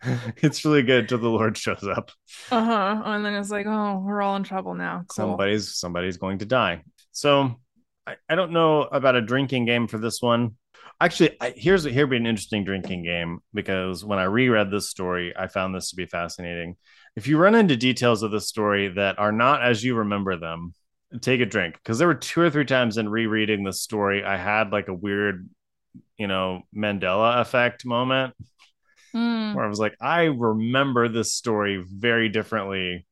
It's really good till the Lord shows up. Uh huh. And then it's like, oh, we're all in trouble now. Cool. Somebody's somebody's going to die. So I, I don't know about a drinking game for this one. Actually, I, here's here be an interesting drinking game, because when I reread this story, I found this to be fascinating. If you run into details of the story that are not as you remember them, take a drink, because there were two or three times in rereading the story I had like a weird, you know, Mandela effect moment mm. where I was like, I remember this story very differently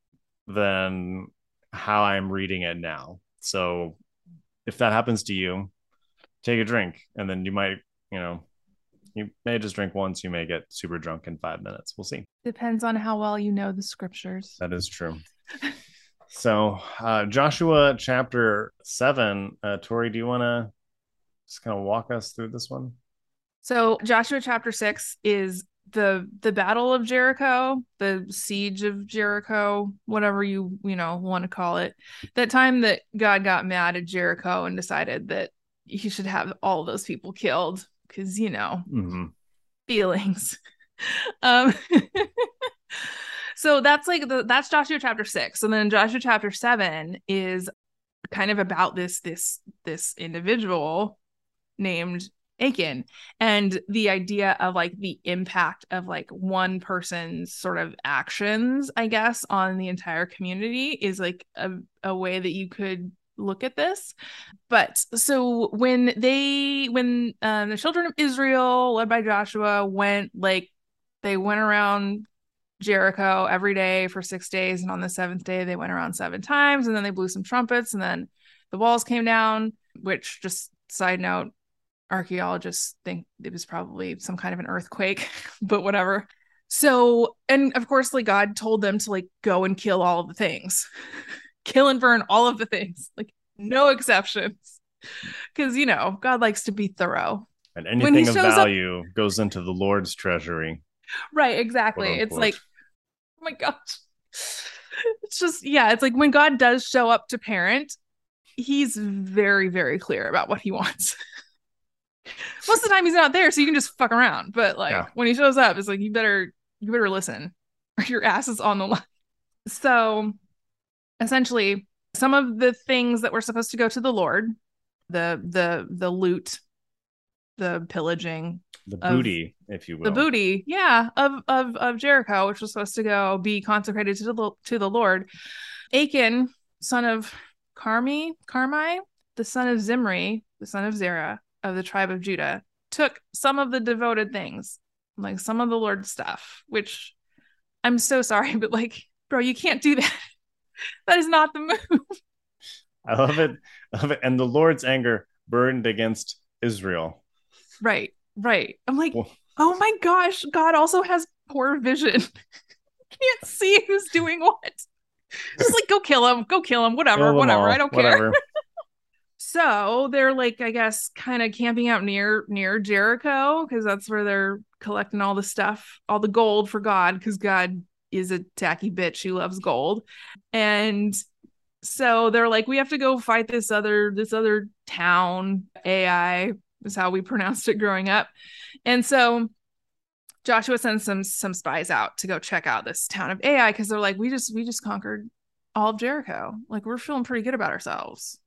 than how I'm reading it now. So if that happens to you, take a drink, and then you might, you know, you may just drink once, you may get super drunk in five minutes. We'll see. Depends on how well you know the scriptures. That is true. So uh, Joshua chapter seven, uh, Tori, do you want to just kind of walk us through this one? So Joshua chapter six is the the battle of Jericho, the siege of Jericho, whatever you, you know, want to call it. That time that God got mad at Jericho and decided that he should have all those people killed because, you know, mm-hmm. feelings. um So that's like the, that's Joshua chapter six. And then Joshua chapter seven is kind of about this, this, this individual named Achan, and the idea of like the impact of like one person's sort of actions, I guess, on the entire community is like a, a way that you could look at this. But so when they, when um, the children of Israel led by Joshua went, like they went around Jericho every day for six days, and on the seventh day they went around seven times, and then they blew some trumpets, and then the walls came down, which, just side note, archaeologists think it was probably some kind of an earthquake, but whatever. So, and of course, like, God told them to like go and kill all of the things, kill and burn all of the things, like no exceptions, because, you know, God likes to be thorough, and anything of value up- goes into the Lord's treasury. Right, exactly. Quote, it's unquote. Like, oh my gosh. It's just, yeah, it's like when God does show up to parent, he's very, very clear about what he wants. Most of the time he's not there, so you can just fuck around. But like yeah. when he shows up, it's like, you better, you better listen, or your ass is on the line. So essentially, some of the things that were supposed to go to the Lord, the the the loot, the pillaging, the booty, of, if you will, the booty, yeah, of of of Jericho, which was supposed to go be consecrated to the to the Lord. Achan, son of Carmi, Carmi, the son of Zimri, the son of Zerah of the tribe of Judah, took some of the devoted things, like some of the Lord's stuff. Which, I'm so sorry, but like, bro, you can't do that. That is not the move. I love it, I love it, and the Lord's anger burned against Israel. Right. Right. I'm like, well, Oh my gosh, God also has poor vision. Can't see who's doing what. Just like, go kill him, go kill him, whatever, kill whatever, all. I don't whatever. care. So they're like, I guess, kind of camping out near near Jericho, because that's where they're collecting all the stuff, all the gold for God, because God is a tacky bitch. She loves gold. And so they're like, we have to go fight this other, this other town. Ai is how we pronounced it growing up. And so Joshua sends some some spies out to go check out this town of Ai, because they're like, we just we just conquered all of Jericho. Like, we're feeling pretty good about ourselves.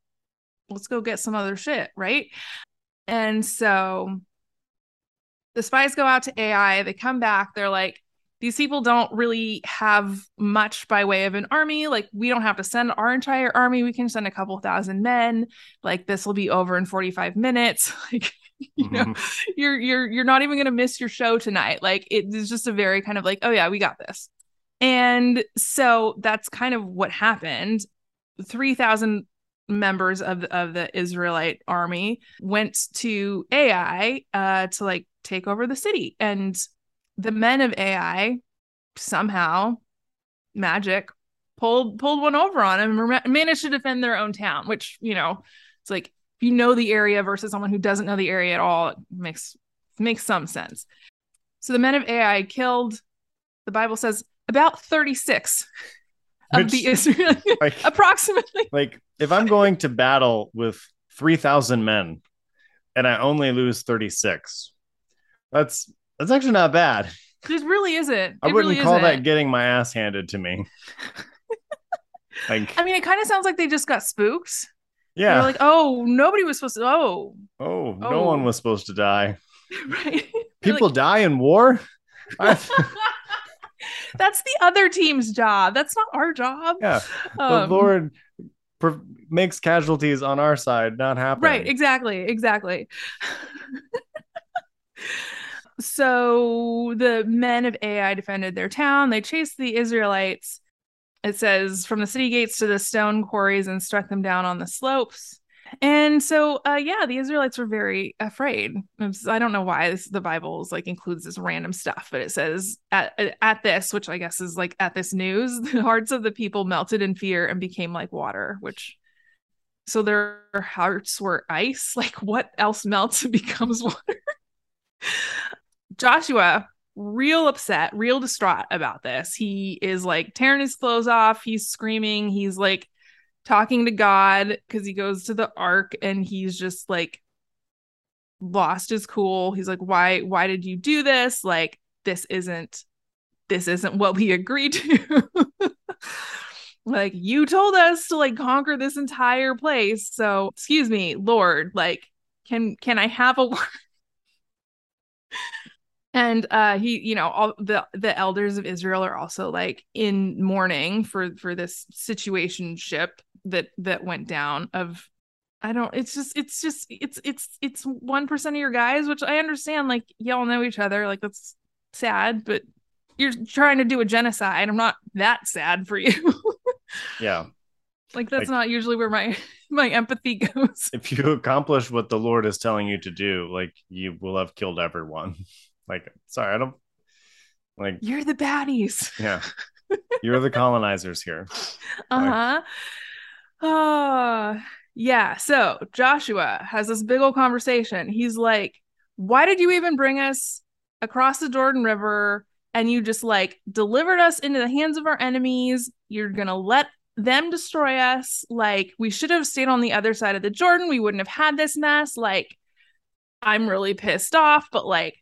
Let's go get some other shit, right? And so the spies go out to Ai. They come back. They're like, these people don't really have much by way of an army. Like, we don't have to send our entire army. We can send a couple thousand men. Like, this will be over in forty-five minutes. Like, you know, mm-hmm. you're you're you're not even going to miss your show tonight. Like, it is just a very kind of like, oh yeah, we got this. And so that's kind of what happened. three thousand members of the, of the Israelite army went to Ai uh, to like take over the city. And the men of Ai somehow, magic, pulled pulled one over on him and rem- managed to defend their own town, which, you know, it's like, if you know the area versus someone who doesn't know the area at all, it makes, makes some sense. So the men of Ai killed, the Bible says, about thirty-six of which, the Israelites, like, approximately. Like, if I'm going to battle with three thousand men and I only lose thirty-six, that's that's actually not bad. It really isn't. It I wouldn't really call isn't. that getting my ass handed to me. Like, I mean, it kind of sounds like they just got spooked. Yeah. They're like, oh, nobody was supposed to. Oh, oh, no oh. one was supposed to die. Right. People like, die in war. That's the other team's job. That's not our job. Yeah. Um, the Lord per- makes casualties on our side not happen. Right. Exactly. Exactly. So the men of Ai defended their town. They chased the Israelites. It says, from the city gates to the stone quarries, and struck them down on the slopes. And so, uh, yeah, the Israelites were very afraid. It's, I don't know why this, the Bible's like includes this random stuff, but it says at, at this, which I guess is like at this news, the hearts of the people melted in fear and became like water, which, so their hearts were ice. Like, what else melts and becomes water? Joshua, real upset, real distraught about this. He is like tearing his clothes off. He's screaming. He's like talking to God, because he goes to the ark and he's just like lost his cool. He's like, why, why did you do this? Like, this isn't, this isn't what we agreed to. Like, you told us to like conquer this entire place. So, excuse me, Lord, like, can, can I have a word? And uh, he, you know, all the, the elders of Israel are also like in mourning for, for this situationship that, that went down of, I don't, it's just, it's just, it's, it's, it's one percent of your guys, which I understand, like, y'all know each other. Like, that's sad, but you're trying to do a genocide. I'm not that sad for you. Yeah. Like, that's like, not usually where my, my empathy goes. If you accomplish what the Lord is telling you to do, like, you will have killed everyone. Like, sorry, I don't like. You're the baddies. Yeah. You're the colonizers here. Uh-huh. Like, uh, yeah. So Joshua has this big old conversation. He's like, why did you even bring us across the Jordan River? And you just like delivered us into the hands of our enemies. You're going to let them destroy us. Like, we should have stayed on the other side of the Jordan. We wouldn't have had this mess. Like, I'm really pissed off, but like,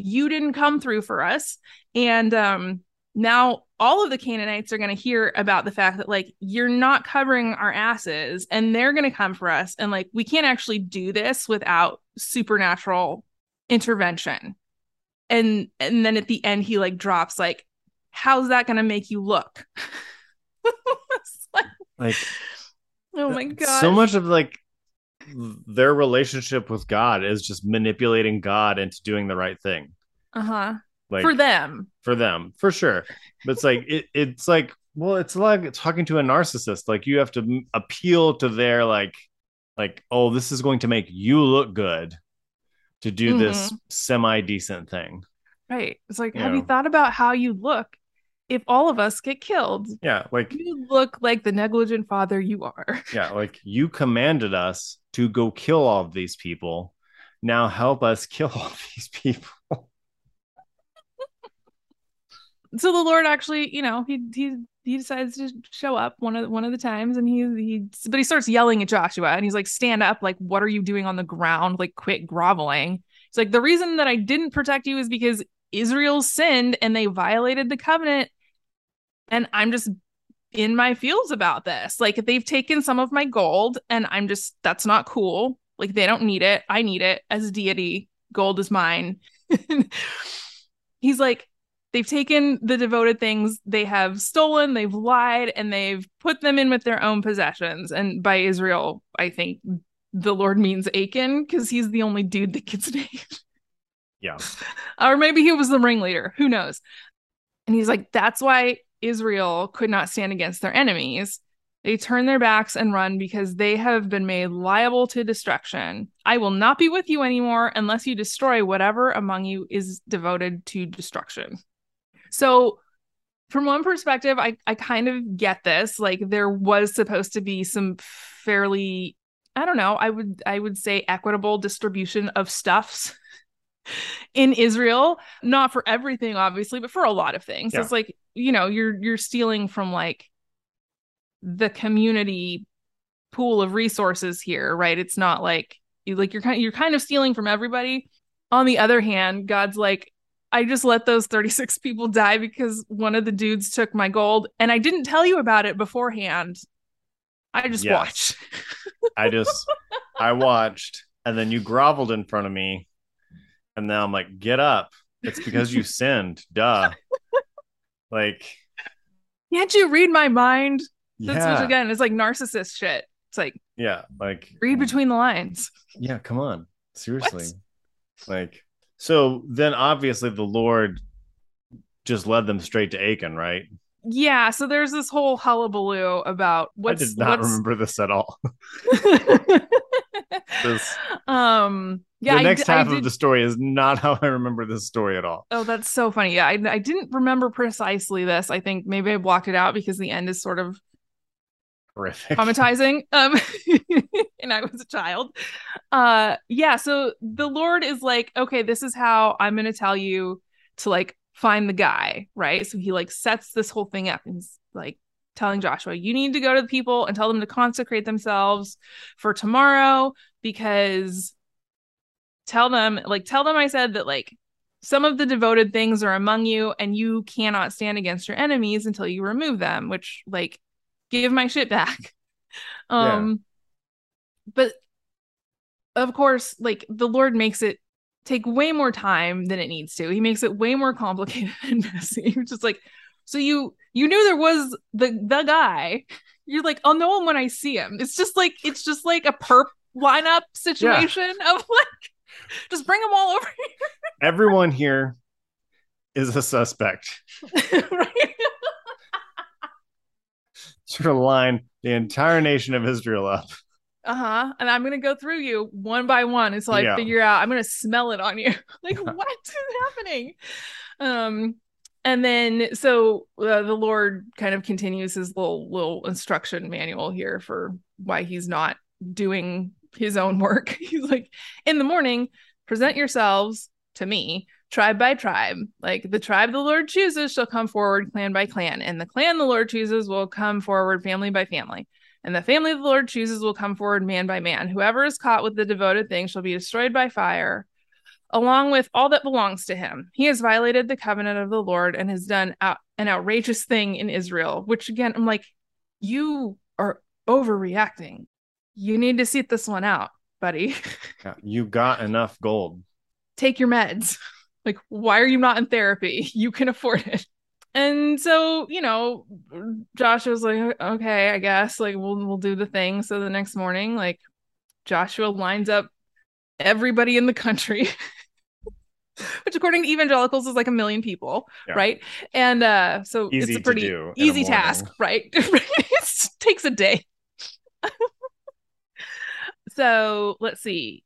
you didn't come through for us. And um, now all of the Canaanites are going to hear about the fact that, like, you're not covering our asses, and they're going to come for us. And like, we can't actually do this without supernatural intervention. And and then at the end, he like drops like, how's that going to make you look? Like, like, oh my God. So much of like, their relationship with God is just manipulating God into doing the right thing. Uh-huh. Like, for them. For them, for sure. But it's like, it, it's like, well, it's like talking to a narcissist. Like, you have to m- appeal to their like, like, oh, this is going to make you look good. to do mm-hmm. this semi-decent thing. Right. It's like, you have know. you thought about how you look if all of us get killed? Yeah. Like, you look like the negligent father you are. Yeah. Like, you commanded us to go kill all of these people. Now help us kill all these people. So the Lord actually, you know, he he he decides to show up one of one of the times, and he he but he starts yelling at Joshua, and he's like, "Stand up! Like, what are you doing on the ground? Like, quit groveling." It's like, the reason that I didn't protect you is because Israel sinned and they violated the covenant, and I'm just in my feels about this. Like, they've taken some of my gold, and I'm just that's not cool. Like, they don't need it. I need it as a deity. Gold is mine. He's like, they've taken the devoted things they have stolen, they've lied, and they've put them in with their own possessions. And by Israel, I think the Lord means Achan, because he's the only dude that gets named. Yeah. Or maybe he was the ringleader. Who knows? And he's like, that's why Israel could not stand against their enemies. They turn their backs and run because they have been made liable to destruction. I will not be with you anymore unless you destroy whatever among you is devoted to destruction. So from one perspective, I, I kind of get this. Like, there was supposed to be some fairly, I don't know, I would I would say equitable distribution of stuffs in Israel. Not for everything, obviously, but for a lot of things. Yeah. So it's like, you know, you're you're stealing from, like, the community pool of resources here, right? It's not like you like you're kind you're kind of stealing from everybody. On the other hand, God's like, I just let those thirty-six people die because one of the dudes took my gold and I didn't tell you about it beforehand. I just yes. watched. I just I watched, and then you groveled in front of me, and now I'm like, get up. It's because you sinned. Duh. Like, can't you read my mind? That's yeah. which, again, it's like narcissist shit. It's like, yeah, like, read between the lines. Yeah, come on. Seriously. What? Like, so then obviously the Lord just led them straight to Achan, right? Yeah. So there's this whole hullabaloo about what's I did not what's... remember this at all. this, um, yeah, the next I d- half I did... of the story is not how I remember this story at all. Oh, that's so funny. Yeah, I, I didn't remember precisely this. I think maybe I blocked it out because the end is sort of horrific. Traumatizing. Um, and I was a child. Uh, yeah. So the Lord is like, okay, this is how I'm going to tell you to, like, find the guy. Right. So he, like, sets this whole thing up and he's like telling Joshua, you need to go to the people and tell them to consecrate themselves for tomorrow, because tell them, like, tell them I said that, like, some of the devoted things are among you and you cannot stand against your enemies until you remove them, which, like, give my shit back. Um, yeah. But of course, like, the Lord makes it take way more time than it needs to. He makes it way more complicated and messy. Just like, so you, you knew there was the, the guy. You're like, I'll know him when I see him. It's just like, it's just like a perp lineup situation yeah. of like, just bring them all over here. Everyone here is a suspect. Right? To line the entire nation of Israel up. Uh-huh. And I'm going to go through you one by one until I yeah. figure out, I'm going to smell it on you. Like, yeah. what is happening? Um, and then, so uh, the Lord kind of continues his little, little instruction manual here for why he's not doing his own work. He's like, in the morning, present yourselves to me, tribe by tribe, like the tribe the Lord chooses shall come forward clan by clan, and the clan the Lord chooses will come forward family by family, and the family the Lord chooses will come forward man by man. Whoever is caught with the devoted thing shall be destroyed by fire, along with all that belongs to him. He has violated the covenant of the Lord and has done out- an outrageous thing in Israel, which, again, I'm like, you are overreacting. You need to seat this one out, buddy. Yeah, you got enough gold. Take your meds. Like, why are you not in therapy? You can afford it. And so, you know, Joshua's like, okay, I guess, like, we'll we'll do the thing. So the next morning, like, Joshua lines up everybody in the country, which, according to evangelicals, is like a million people, yeah. right? And uh, so easy it's a pretty easy a task, right? It takes a day. So let's see.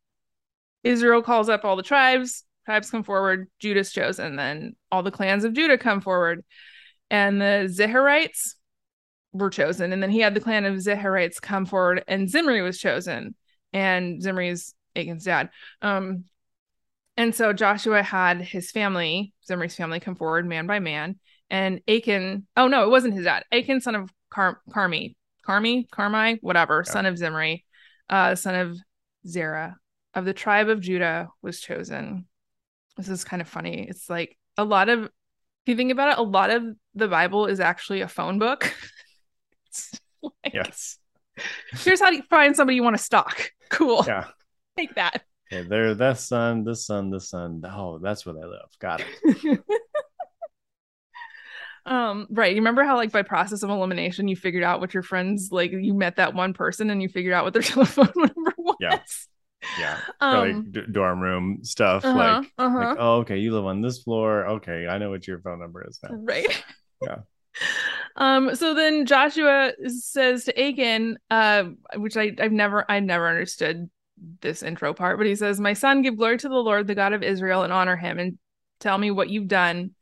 Israel calls up all the tribes. Tribes come forward. Judah's chosen. Then all the clans of Judah come forward. And the Zerahrites were chosen. And then he had the clan of Zerahrites come forward. And Zimri was chosen. And Zimri's Achan's dad. Um, and so Joshua had his family, Zimri's family, come forward man by man. And Achan, oh no, it wasn't his dad. Achan, son of Car- Carmi. Carmi? Carmi? Whatever. Yeah. Son of Zimri. Uh, son of Zerah. Of the tribe of Judah was chosen. This is kind of funny. It's like a lot of, if you think about it, a lot of the Bible is actually a phone book. Like, yes. Here's how you find somebody you want to stalk. Cool. Yeah. Take that. Okay, there, that son, this son, this son. Oh, that's where they live. Got it. um, right. You remember how, like, by process of elimination, you figured out what your friends, like, you met that one person and you figured out what their telephone number was. Yeah. Yeah, like um, d- dorm room stuff. Uh-huh, like, uh-huh. like, oh, okay, you live on this floor. Okay, I know what your phone number is now. Right. Yeah. Um. So then Joshua says to Achan, uh, which I I've never I never understood this intro part, but he says, "My son, give glory to the Lord, the God of Israel, and honor Him, and tell me what you've done.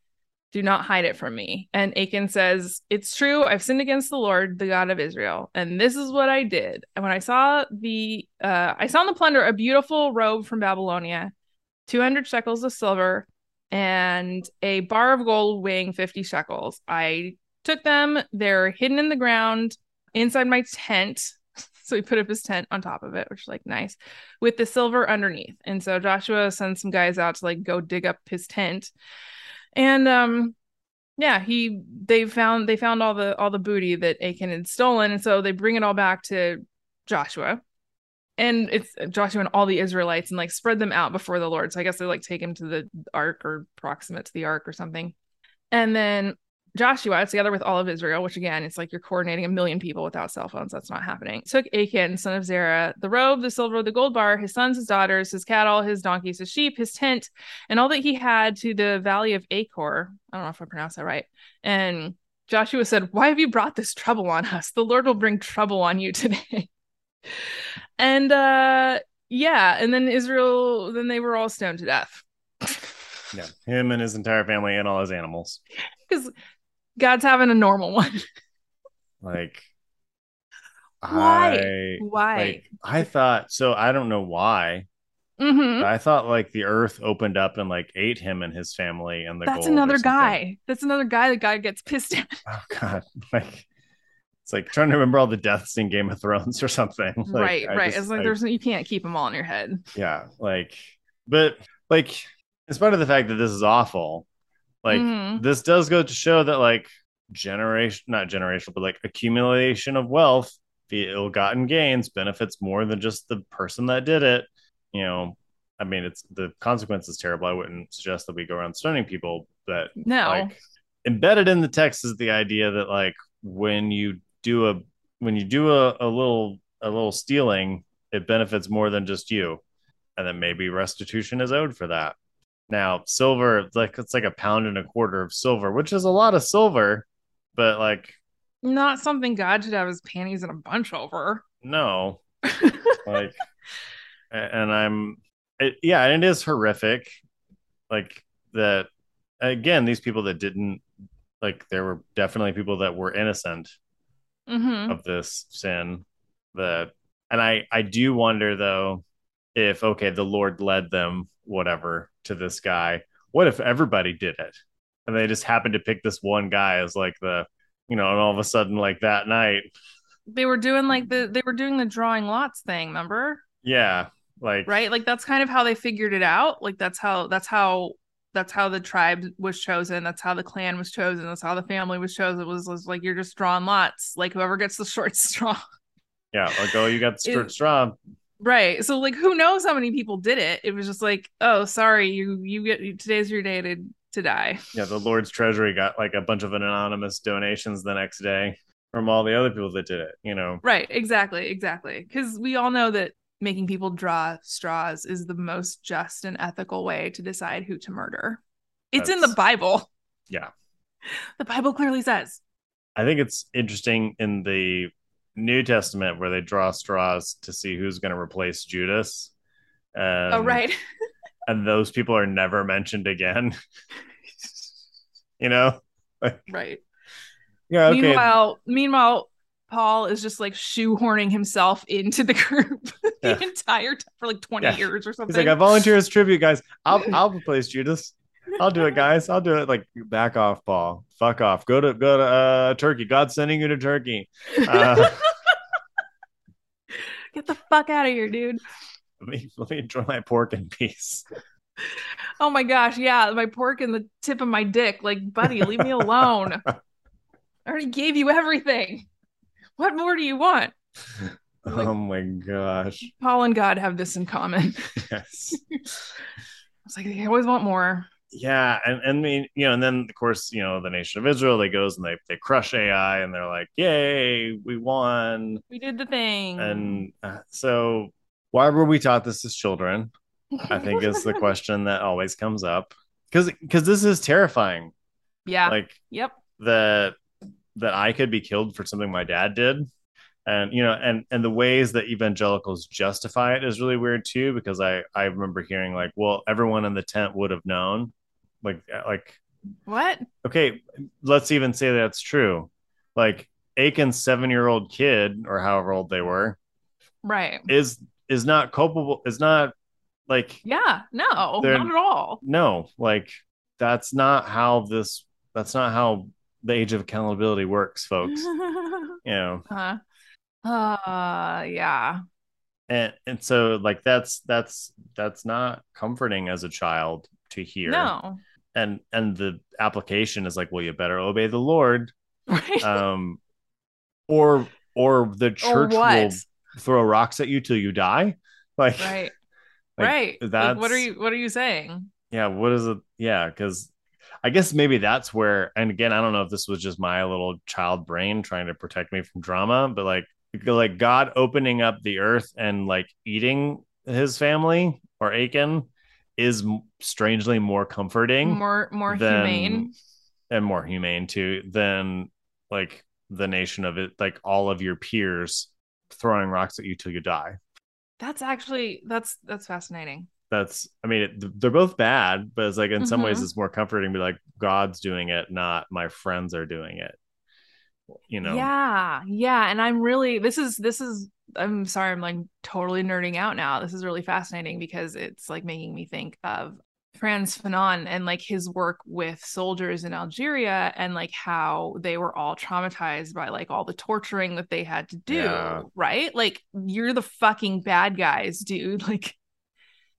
Do not hide it from me." And Achan says, "It's true. I've sinned against the Lord, the God of Israel. And this is what I did. And when I saw the, uh, I saw in the plunder a beautiful robe from Babylonia, two hundred shekels of silver, and a bar of gold weighing fifty shekels. I took them. They're hidden in the ground inside my tent." So he put up his tent on top of it, which is, like, nice, with the silver underneath. And so Joshua sends some guys out to, like, go dig up his tent. And um, yeah, he they found they found all the all the booty that Achan had stolen, and so they bring it all back to Joshua, and it's Joshua and all the Israelites, and, like, spread them out before the Lord. So I guess they, like, take him to the ark, or proximate to the ark or something, and then Joshua, together with all of Israel, which, again, it's like you're coordinating a million people without cell phones. That's not happening. Took Achan, son of Zerah, the robe, the silver, the gold bar, his sons, his daughters, his cattle, his donkeys, his sheep, his tent, and all that he had to the Valley of Achor. I don't know if I pronounced that right. And Joshua said, "Why have you brought this trouble on us? The Lord will bring trouble on you today." And uh, yeah, and then Israel, then they were all stoned to death. Yeah, him and his entire family and all his animals. Because God's having a normal one. Like, why? I, why? Like, I thought so. I don't know why. Mm-hmm. I thought, like, the earth opened up and, like, ate him and his family, and the that's another guy. That's another guy that God gets pissed at. Oh God! Like, it's like trying to remember all the deaths in Game of Thrones or something. Like, right, I right. Just, it's like, like there's you can't keep them all in your head. Yeah, like, but like, in spite of the fact that this is awful. Like, mm-hmm. this does go to show that, like, generation, not generational, but, like, accumulation of wealth, the ill-gotten gains, benefits more than just the person that did it. You know, I mean, it's the consequence is terrible. I wouldn't suggest that we go around stoning people, but no. Like, embedded in the text is the idea that, like, when you do a when you do a, a little a little stealing, it benefits more than just you, and then maybe restitution is owed for that. Now, silver, like, it's like a pound and a quarter of silver, which is a lot of silver, but, like, not something God should have his panties in a bunch over. No. Like, and I'm, it, yeah, and it is horrific. Like, that, again, these people that didn't, like, there were definitely people that were innocent mm-hmm. of this sin. That, and I, I do wonder, though, if, okay, the Lord led them, whatever, to this guy. What if everybody did it and they just happened to pick this one guy as, like, the, you know, and all of a sudden, like, that night they were doing like the they were doing the drawing lots thing, remember? Yeah, like, right, like, that's kind of how they figured it out. Like, that's how that's how that's how the tribe was chosen, that's how the clan was chosen, that's how the family was chosen. It was, was like, you're just drawing lots, like, whoever gets the short straw. Yeah, like, oh, you got the short it- straw. Right. So, like, who knows how many people did it? It was just like, oh, sorry, you you get today's your day to, to die. Yeah, the Lord's treasury got, like, a bunch of anonymous donations the next day from all the other people that did it, you know. Right, exactly, exactly. Because we all know that making people draw straws is the most just and ethical way to decide who to murder. It's That's, in the Bible. Yeah. The Bible clearly says. I think it's interesting in the New Testament where they draw straws to see who's going to replace Judas, Um, oh, right. And those people are never mentioned again. You know? Like, right. Yeah. Okay. Meanwhile, meanwhile, Paul is just like shoehorning himself into the group the yeah. entire time for like twenty yeah. years or something. He's like, I volunteer as tribute, guys. I'll I'll replace Judas. I'll do it, guys. I'll do it. Like, back off, Paul. Fuck off. Go to go to uh, Turkey. God's sending you to Turkey. Uh, Get the fuck out of here, dude. Let me let me enjoy my pork in peace. Oh my gosh, yeah, my pork and the tip of my dick. Like, buddy, leave me alone. I already gave you everything. What more do you want? Like, oh my gosh. Paul and God have this in common. Yes. I was like, they always want more. Yeah, and and mean, you know, and then of course, you know, the nation of Israel, they goes and they they crush A I, and they're like, yay, we won, we did the thing. And uh, so, why were we taught this as children? I think is the question that always comes up, because because this is terrifying. Yeah, like yep, the that I could be killed for something my dad did, and you know, and and the ways that evangelicals justify it is really weird too. Because I I remember hearing like, well, everyone in the tent would have known. Like, like what? Okay, let's even say that's true. Like, Achan's seven-year-old kid, or however old they were, right, is is not culpable. Is not like yeah, no, not at all. No, like that's not how this. That's not how the age of accountability works, folks. You know. Uh, uh yeah. And and so like that's that's that's not comforting as a child to hear. No. And and the application is like, well, you better obey the Lord, right? Um, or or the church or will throw rocks at you till you die, like right, like, right. That's, like, what are you what are you saying? Yeah, what is it? Yeah, because I guess maybe that's where. And again, I don't know if this was just my little child brain trying to protect me from drama, but like like God opening up the earth and like eating his family or Achan is strangely more comforting, more more than, humane, and more humane too than like the nation of it, like all of your peers throwing rocks at you till you die. That's actually that's that's fascinating. That's I mean it, they're both bad, but it's like in mm-hmm. some ways it's more comforting to be like, God's doing it, not my friends are doing it. You know? Yeah, yeah. And I'm really this is this is. I'm sorry, I'm like totally nerding out now. This is really fascinating because it's like making me think of Frantz Fanon and like his work with soldiers in Algeria and like how they were all traumatized by like all the torturing that they had to do, yeah. right? Like, you're the fucking bad guys, dude. Like,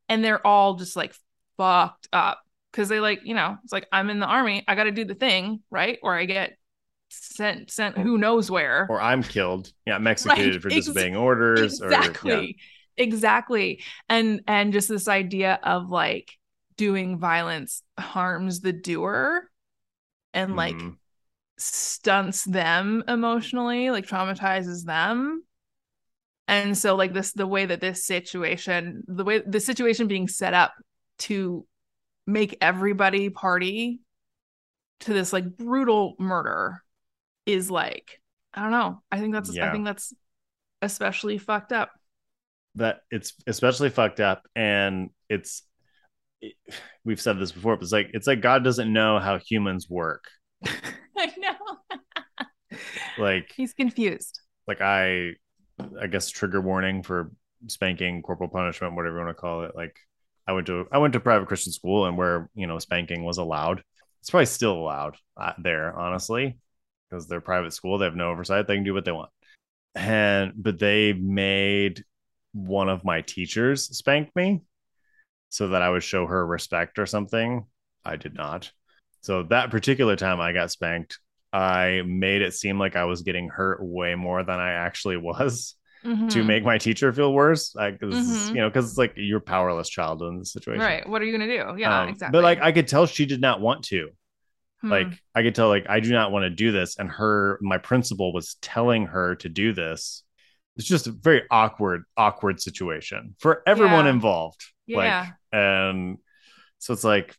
and they're all just like fucked up because they like, you know, it's like, I'm in the army, I got to do the thing, right? Or I get sent sent who knows where, or I'm killed, yeah I'm executed right. for Ex- disobeying orders exactly or, yeah. exactly and and just this idea of like doing violence harms the doer and mm-hmm. like stunts them emotionally, like traumatizes them. And so like this the way that this situation the way the situation being set up to make everybody party to this like brutal murder is like, I don't know. I think that's, yeah. I think that's especially fucked up. That it's especially fucked up. And it's, it, we've said this before, but it's like, it's like God doesn't know how humans work. I know. Like, he's confused. Like I, I guess trigger warning for spanking, corporal punishment, whatever you want to call it. Like I went to, I went to private Christian school, and where, you know, spanking was allowed. It's probably still allowed there, honestly. Because they're private school, they have no oversight. They can do what they want. And but they made one of my teachers spank me so that I would show her respect or something. I did not. So that particular time I got spanked, I made it seem like I was getting hurt way more than I actually was mm-hmm. to make my teacher feel worse. Like, mm-hmm. you know, because it's like, you're a powerless child in this situation. Right. What are you going to do? Yeah, um, exactly. But like, I could tell she did not want to. Like hmm. I could tell, like, I do not want to do this. And her, my principal was telling her to do this. It's just a very awkward, awkward situation for everyone yeah. involved. Yeah. Like, and so it's like,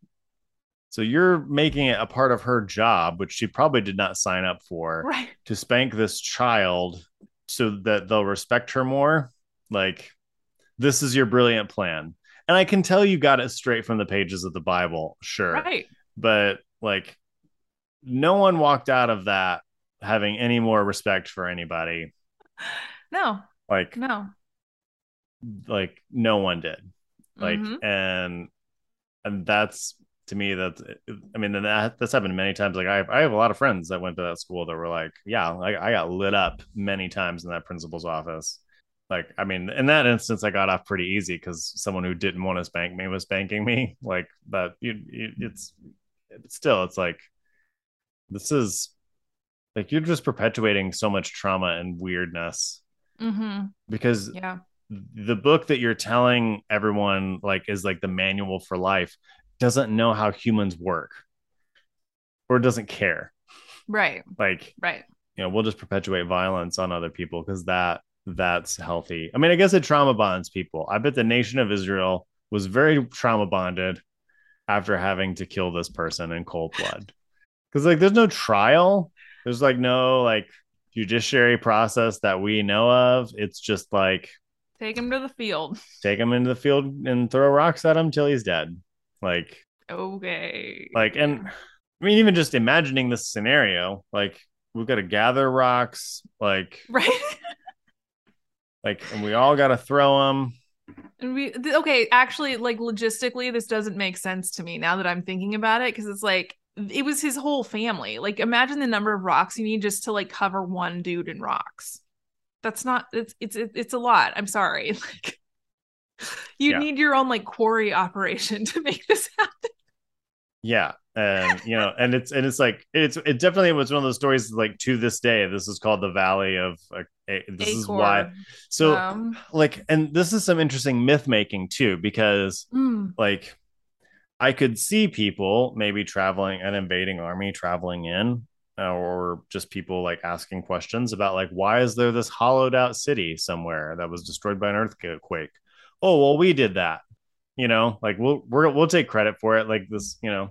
so you're making it a part of her job, which she probably did not sign up for, right. to spank this child so that they'll respect her more. Like, this is your brilliant plan. And I can tell you got it straight from the pages of the Bible, sure. Right. But like, no one walked out of that having any more respect for anybody. No. Like, no. Like, no one did. Like, mm-hmm. and and that's, to me, that's, I mean, that that's happened many times. Like, I, I have a lot of friends that went to that school that were like, yeah, like, I got lit up many times in that principal's office. Like, I mean, in that instance, I got off pretty easy because someone who didn't want to spank me was spanking me. Like, that, you, you, it's still, it's like, this is, like, you're just perpetuating so much trauma and weirdness. Mm-hmm. Because yeah. the book that you're telling everyone, like, is like the manual for life, doesn't know how humans work, or doesn't care. Right. Like, right. You know, we'll just perpetuate violence on other people because that, that's healthy. I mean, I guess it trauma bonds people. I bet the nation of Israel was very trauma bonded after having to kill this person in cold blood. Because like, there's no trial. There's like no like judiciary process that we know of. It's just like, take him to the field. Take him into the field and throw rocks at him till he's dead. Like, okay. Like, and I mean, even just imagining this scenario, like, we've got to gather rocks, like, right. Like, and we all got to throw them. And we, okay, actually, like, logistically, this doesn't make sense to me now that I'm thinking about it, because it's like, it was his whole family. Like, imagine the number of rocks you need just to like cover one dude in rocks. That's not, it's, it's, it's a lot. I'm sorry. Like, you yeah. need your own like quarry operation to make this happen. Yeah. And, you know, and it's, and it's like, it's, it definitely was one of those stories, like, to this day, this is called the Valley of Achor. This Acor. Is why. So um, like, and this is some interesting myth making too, because mm. like, I could see people maybe traveling, an invading army traveling in, or just people like asking questions about like, why is there this hollowed out city somewhere that was destroyed by an earthquake? Oh, well, we did that, you know, like we'll, we're, we'll take credit for it. Like this, you know,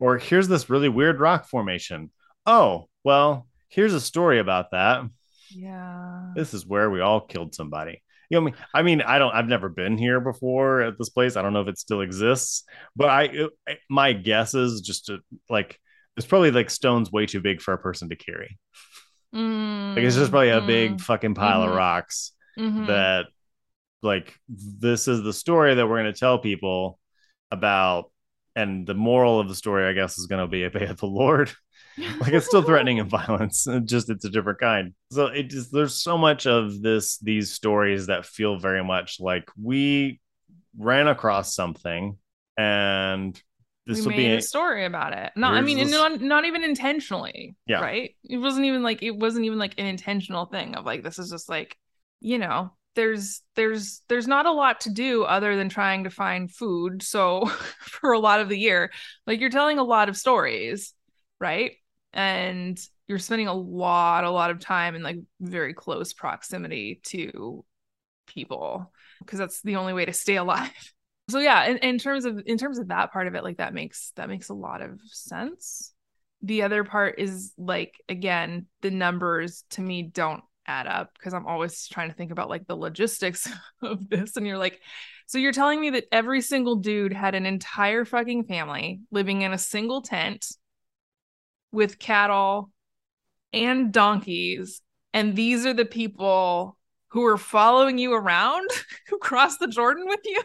or here's this really weird rock formation. Oh, well, here's a story about that. Yeah. This is where we all killed somebody. You know, I mean, I don't, I've never been here before at this place. I don't know if it still exists, but I, it, my guess is just to, like, it's probably like stones way too big for a person to carry. Mm-hmm. Like, it's just probably a big fucking pile mm-hmm. of rocks mm-hmm. that like, this is the story that we're going to tell people about. And the moral of the story, I guess, is going to be obey the Lord. Like, it's still threatening and violence. It just, it's a different kind. So it just, there's so much of this, these stories that feel very much like we ran across something and this we will made be a story about it. No, I mean, this... not, not even intentionally. Yeah. Right. It wasn't even like, it wasn't even like an intentional thing of like, this is just like, you know, there's, there's, there's not a lot to do other than trying to find food. So for a lot of the year, like, you're telling a lot of stories, right? And you're spending a lot, a lot of time in like very close proximity to people, because that's the only way to stay alive. So yeah, in, in terms of, in terms of that part of it, like, that makes, that makes a lot of sense. The other part is like, again, the numbers to me don't add up, because I'm always trying to think about like the logistics of this. And you're like, so you're telling me that every single dude had an entire fucking family living in a single tent with cattle and donkeys, and these are the people who are following you around, who crossed the Jordan with you?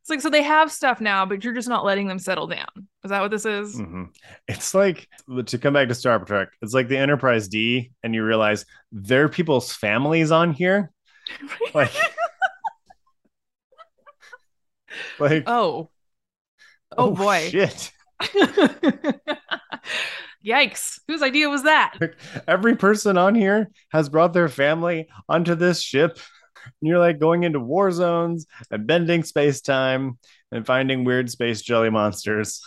It's like, so they have stuff now, but you're just not letting them settle down. Is that what this is? Mm-hmm. It's like, to come back to Star Trek, it's like the Enterprise D, and you realize there are people's families on here. Like, like, oh, oh, oh boy, shit. Yikes, whose idea was that? Every person on here has brought their family onto this ship, and you're like going into war zones and bending space-time and finding weird space jelly monsters.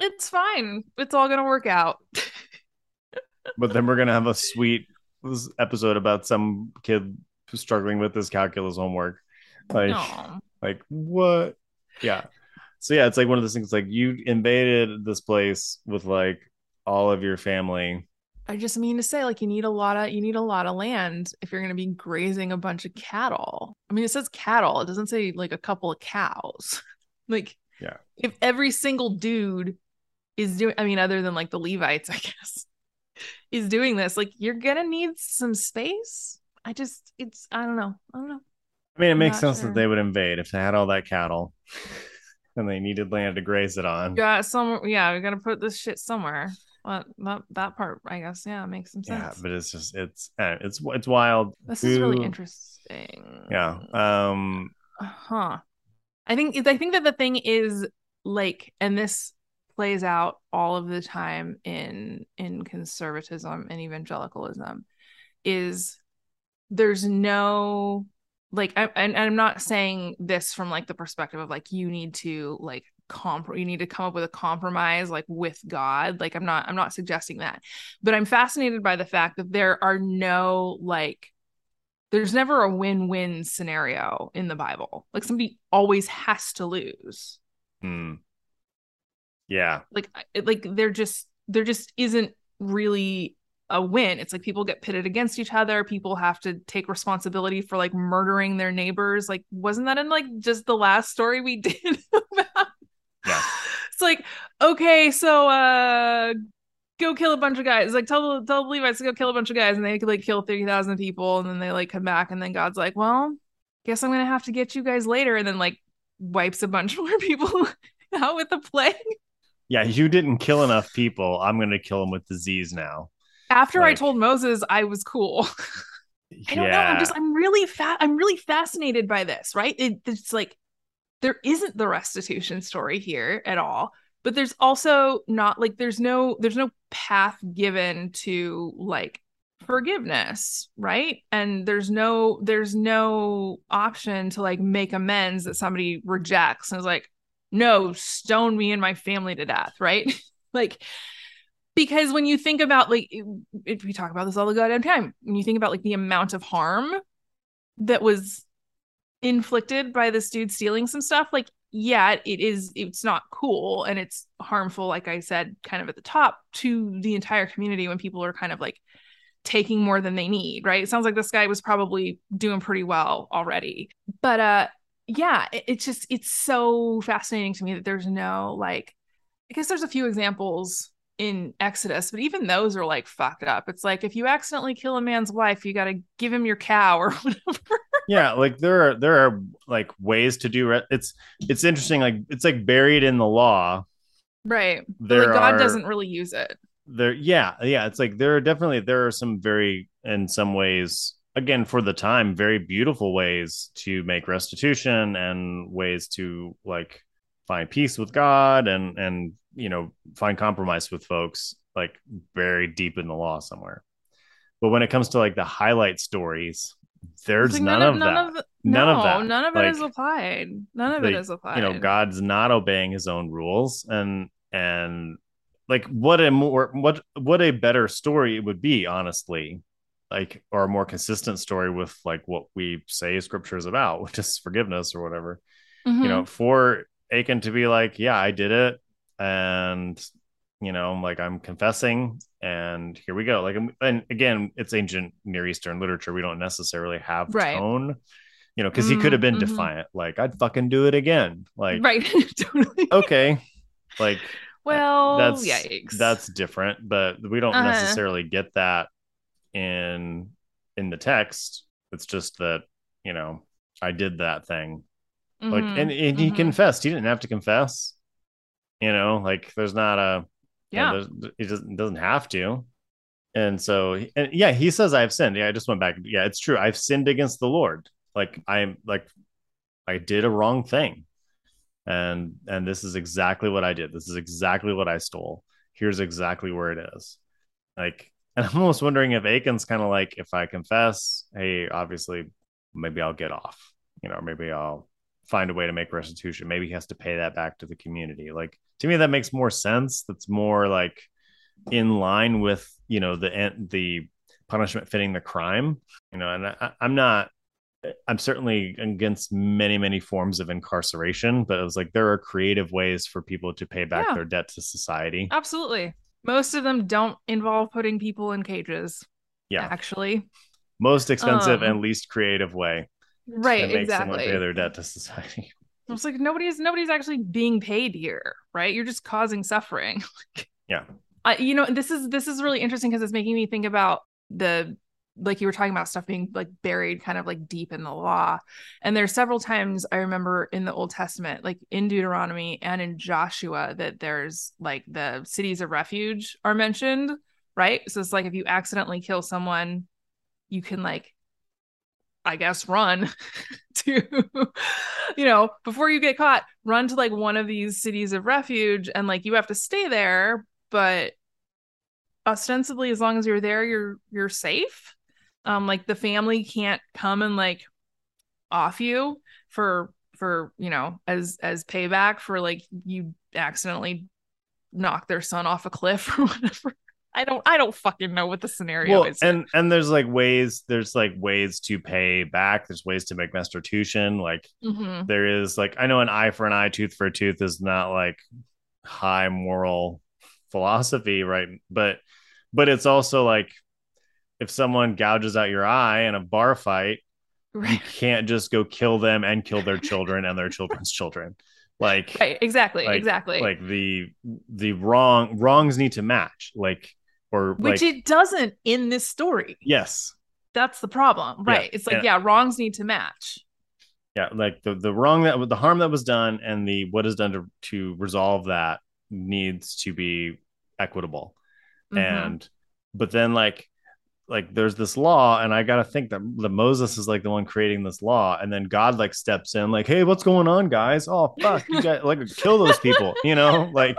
It's fine, it's all gonna work out. But then we're gonna have a sweet episode about some kid who's struggling with his calculus homework. Like, aww. Like, what? Yeah. So yeah, it's like one of those things, like, you invaded this place with like all of your family, I just mean to say, like, you need a lot of, you need a lot of land if you're going to be grazing a bunch of cattle. I mean, it says cattle. It doesn't say like a couple of cows. Like, yeah. If every single dude is doing, I mean, other than like the Levites, I guess, is doing this, like, you're going to need some space. I just, it's, I don't know. I don't know. I mean, it I'm makes sense sure. that they would invade if they had all that cattle and they needed land to graze it on. Yeah. Some, yeah. We got to put this shit somewhere. Well, that, that part, I guess, yeah, makes some sense. Yeah, but it's just it's it's it's wild. This is Ooh. really interesting. Yeah. Um. Huh. I think I think that the thing is, like, and this plays out all of the time in in conservatism and evangelicalism, is there's no like, I, and I'm not saying this from like the perspective of like you need to like. Comp- you need to come up with a compromise like with God. Like I'm not, I'm not suggesting that, but I'm fascinated by the fact that there are no, like, there's never a win-win scenario in the Bible. Like somebody always has to lose. Hmm. Yeah. Like, like there just, there just isn't really a win. It's like people get pitted against each other. People have to take responsibility for like murdering their neighbors. Like, wasn't that in like just the last story we did about? Yeah. It's like, okay, so uh go kill a bunch of guys. Like tell tell the Levites to go kill a bunch of guys, and they could like kill thirty thousand people, and then they like come back, and then God's like, well, guess I'm gonna have to get you guys later, and then like wipes a bunch more people out with the plague. Yeah, you didn't kill enough people. I'm gonna kill them with disease now. After like... I told Moses I was cool. I don't yeah. know. I'm just I'm really fa- I'm really fascinated by this, right? It, it's like there isn't the restitution story here at all, but there's also not like, there's no, there's no path given to like forgiveness. Right. And there's no, there's no option to like make amends that somebody rejects and is like, no, stone me and my family to death. Right. Like, because when you think about like, if we talk about this all the goddamn time, when you think about like the amount of harm that was inflicted by this dude stealing some stuff, like, yeah, it is, it's not cool, and it's harmful, like I said kind of at the top, to the entire community when people are kind of like taking more than they need, right? It sounds like this guy was probably doing pretty well already, but uh yeah, it, it's just, it's so fascinating to me that there's no, like, I guess there's a few examples in Exodus, but even those are like fucked up. It's like, if you accidentally kill a man's wife, you got to give him your cow or whatever. Yeah, like there are there are like ways to do re- it's it's interesting, like it's like buried in the law, right? There, like, God are, doesn't really use it there. Yeah, yeah, it's like there are definitely there are some very, in some ways, again, for the time, very beautiful ways to make restitution and ways to like find peace with God and and you know, find compromise with folks, like buried deep in the law somewhere. But when it comes to like the highlight stories, there's like none, none of none that. Of the, none no, of that. None of like, it is applied. None of the, it is applied. You know, God's not obeying his own rules, and and like what a more what what a better story it would be, honestly, like, or a more consistent story with like what we say scripture is about, which is forgiveness or whatever. Mm-hmm. You know, for Achan to be like, yeah, I did it. And, you know, like, I'm confessing and here we go. Like, and again, it's ancient Near Eastern literature. We don't necessarily have right. tone, you know, because mm, he could have been mm-hmm. defiant. Like, I'd fucking do it again. Like, right. Totally. Okay. Like, well, that's, yikes. That's different, but we don't uh-huh. necessarily get that in, in the text. It's just that, you know, I did that thing. Mm-hmm. Like, and, and mm-hmm. he confessed. He didn't have to confess. You know, like there's not a, yeah, you know, he doesn't doesn't have to. And so, and yeah, he says, I've sinned. Yeah, I just went back. Yeah, it's true. I've sinned against the Lord. Like I'm like, I did a wrong thing. And, and this is exactly what I did. This is exactly what I stole. Here's exactly where it is. Like, and I'm almost wondering if Achan's kind of like, if I confess, hey, obviously maybe I'll get off, you know, or maybe I'll find a way to make restitution. Maybe he has to pay that back to the community. Like, to me, that makes more sense. That's more like in line with, you know, the the punishment fitting the crime, you know. And I, I'm not, I'm certainly against many, many forms of incarceration, but it was like, there are creative ways for people to pay back yeah. their debt to society. Absolutely. Most of them don't involve putting people in cages. Yeah. Actually. Most expensive um, and least creative way. Right, to make exactly. someone pay their debt to society. It's like nobody's nobody's actually being paid here, right? You're just causing suffering. Yeah. I, you know, this is this is really interesting because it's making me think about the, like you were talking about stuff being like buried kind of like deep in the law. And there's several times I remember in the Old Testament, like in Deuteronomy and in Joshua, that there's like the cities of refuge are mentioned, right? So it's like if you accidentally kill someone, you can like, I guess, run to, you know, before you get caught, run to like one of these cities of refuge and like you have to stay there. But ostensibly, as long as you're there, you're you're safe. Um, like the family can't come and like off you for for you know as as payback for like you accidentally knocked their son off a cliff or whatever. I don't I don't fucking know what the scenario well, is. And and there's like ways there's like ways to pay back. There's ways to make restitution. Like mm-hmm. there is like I know an eye for an eye, tooth for a tooth is not like high moral philosophy, right? But but it's also like if someone gouges out your eye in a bar fight, right. You can't just go kill them and kill their children and their children's children. Like right, exactly, like, exactly. Like the the wrong wrongs need to match, like or which like, it doesn't in this story. Yes, that's the problem, right? Yeah. It's like and, yeah, wrongs need to match. Yeah, like the the wrong that the harm that was done and the what is done to to resolve that needs to be equitable. Mm-hmm. And but then like like there's this law and I gotta think that the Moses is like the one creating this law, and then God like steps in like, hey, what's going on, guys? Oh fuck, you guys like kill those people, you know? Like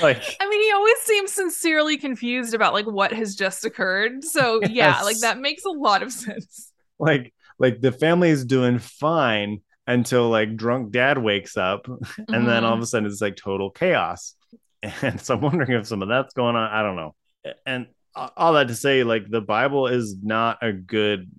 like I mean, he always seems sincerely confused about like what has just occurred, so yes. Yeah, like that makes a lot of sense. Like like the family is doing fine until like drunk dad wakes up and mm-hmm. then all of a sudden it's like total chaos. And so I'm wondering if some of that's going on. I don't know. And all that to say, like the Bible is not a good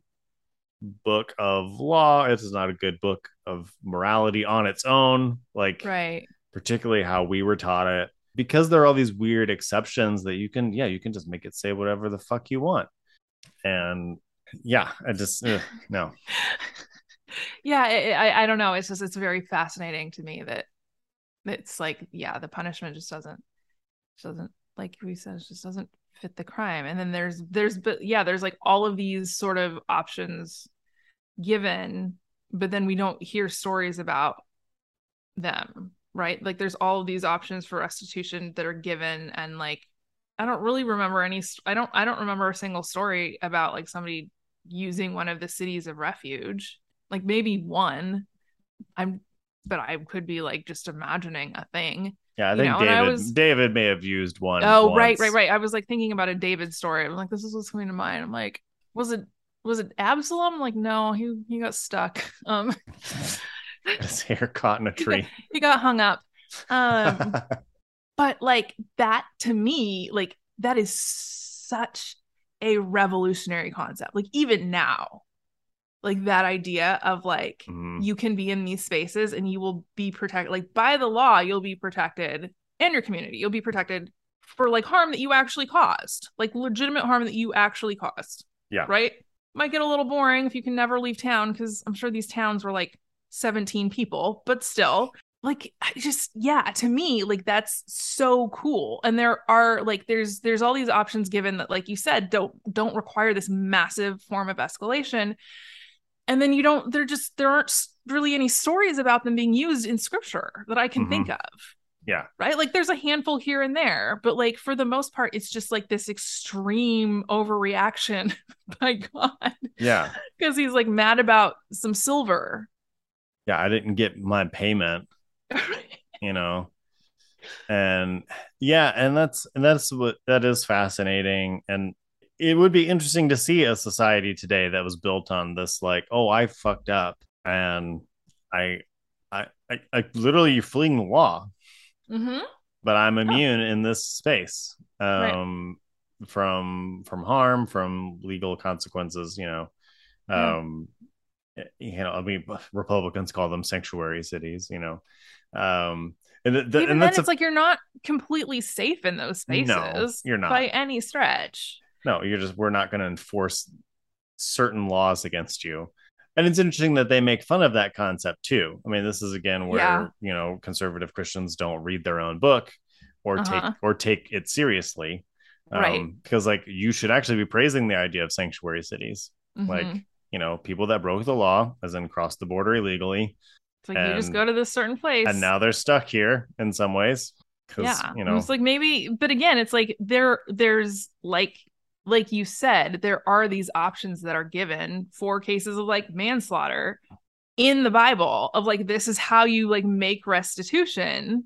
book of law. It's not a good book of morality on its own. Like right. particularly how we were taught it, because there are all these weird exceptions that you can, yeah, you can just make it say whatever the fuck you want. And yeah, I just, ugh, no. Yeah, I I don't know. It's just it's very fascinating to me that it's like yeah, the punishment just doesn't just doesn't like we said just doesn't fit the crime. And then there's there's but yeah, there's like all of these sort of options given, but then we don't hear stories about them, right? Like there's all of these options for restitution that are given, and like I don't really remember any. I don't I don't remember a single story about like somebody using one of the cities of refuge. Like maybe one, I'm, but I could be like just imagining a thing. Yeah, I think you know? David I was, David may have used one. Oh, once. right, right, right. I was like thinking about a David story. I'm like, this is what's coming to mind. I'm like, was it was it Absalom? I'm like, no, he he got stuck. Um, his hair caught in a tree. He got hung up. Um, but like that to me, like that is such a revolutionary concept. Like even now. Like that idea of like, mm-hmm. you can be in these spaces and you will be protected, like by the law, you'll be protected, and your community, you'll be protected for like harm that you actually caused, like legitimate harm that you actually caused. Yeah. Right. Might get a little boring if you can never leave town, because I'm sure these towns were like seventeen people, but still like, I just, yeah, to me, like that's so cool. And there are like, there's, there's all these options given that, like you said, don't, don't require this massive form of escalation. And then you don't, they're just, there aren't really any stories about them being used in scripture that I can mm-hmm. think of. Yeah. Right. Like there's a handful here and there, but like for the most part, it's just like this extreme overreaction by God. Yeah. Because he's like mad about some silver. Yeah. I didn't get my payment, you know? And yeah. And that's, and that's what, that is fascinating. And it would be interesting to see a society today that was built on this, like, oh, I fucked up and I, I, I, I literally you're fleeing the law, mm-hmm. but I'm immune oh. in this space um, right. from, from harm, from legal consequences, you know, um, yeah. you know, I mean, Republicans call them sanctuary cities, you know, um, And, th- th- Even and then that's it's a... like, you're not completely safe in those spaces. No, you're not. By any stretch. No, you're just, we're not going to enforce certain laws against you. And it's interesting that they make fun of that concept too. I mean, this is again where, yeah. you know, conservative Christians don't read their own book or uh-huh. take or take it seriously. Um, right. Because like, you should actually be praising the idea of sanctuary cities. Mm-hmm. Like, you know, people that broke the law, as in crossed the border illegally. It's like, and, you just go to this certain place. And now they're stuck here in some ways. Yeah. You know, it's like maybe, but again, it's like there, there's like, like you said, there are these options that are given for cases of like manslaughter in the Bible of like, this is how you like make restitution.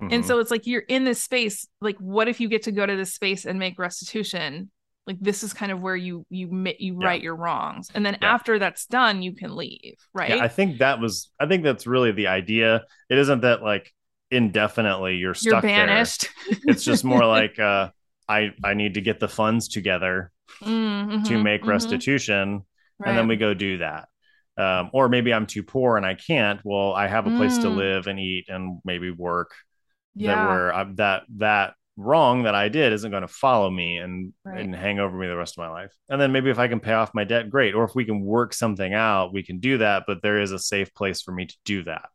Mm-hmm. And so it's like, you're in this space. Like, what if you get to go to this space and make restitution? Like, this is kind of where you, you, you right yeah. your wrongs. And then yeah. after that's done, you can leave. Right. Yeah, I think that was, I think that's really the idea. It isn't that like indefinitely you're stuck there. You're banished. There. It's just more like, uh, I, I need to get the funds together mm-hmm, to make restitution. Mm-hmm. Right. And then we go do that. Um, or maybe I'm too poor and I can't. Well, I have a place mm. to live and eat and maybe work. Yeah. That were uh, that, that wrong that I did isn't going to follow me and, right. and hang over me the rest of my life. And then maybe if I can pay off my debt, great. Or if we can work something out, we can do that. But there is a safe place for me to do that.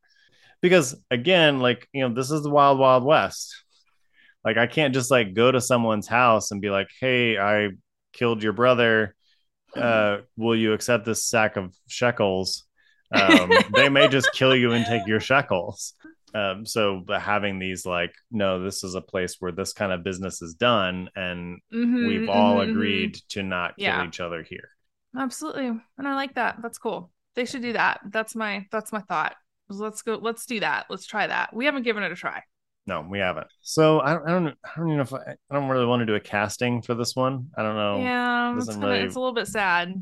Because again, like, you know, this is the wild, wild west. Like, I can't just like go to someone's house and be like, hey, I killed your brother. Uh, will you accept this sack of shekels? Um, they may just kill you and take your shekels. Um, so having these like, no, this is a place where this kind of business is done. And mm-hmm, we've all mm-hmm, agreed to not kill yeah. each other here. Absolutely. And I like that. That's cool. They should do that. That's my, that's my thought. Let's go. Let's do that. Let's try that. We haven't given it a try. No, we haven't. So I don't, I don't, I don't know if I, I don't really want to do a casting for this one. I don't know. Yeah, it's, kinda, really, it's a little bit sad.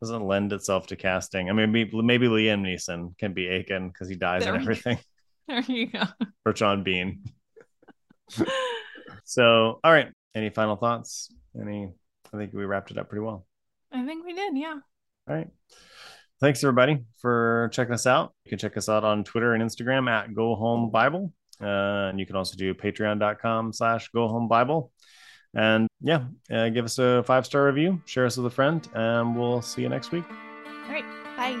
Doesn't lend itself to casting. I mean, maybe, maybe Liam Neeson can be Achan because he dies there and everything. Go. There you go. Or John Bean. So, all right. Any final thoughts? Any? I think we wrapped it up pretty well. I think we did. Yeah. All right. Thanks everybody for checking us out. You can check us out on Twitter and Instagram at Go Home Bible. Uh, and you can also do patreon.com slash go home Bible. And yeah, uh, give us a five-star review, share us with a friend, and we'll see you next week. All right. Bye.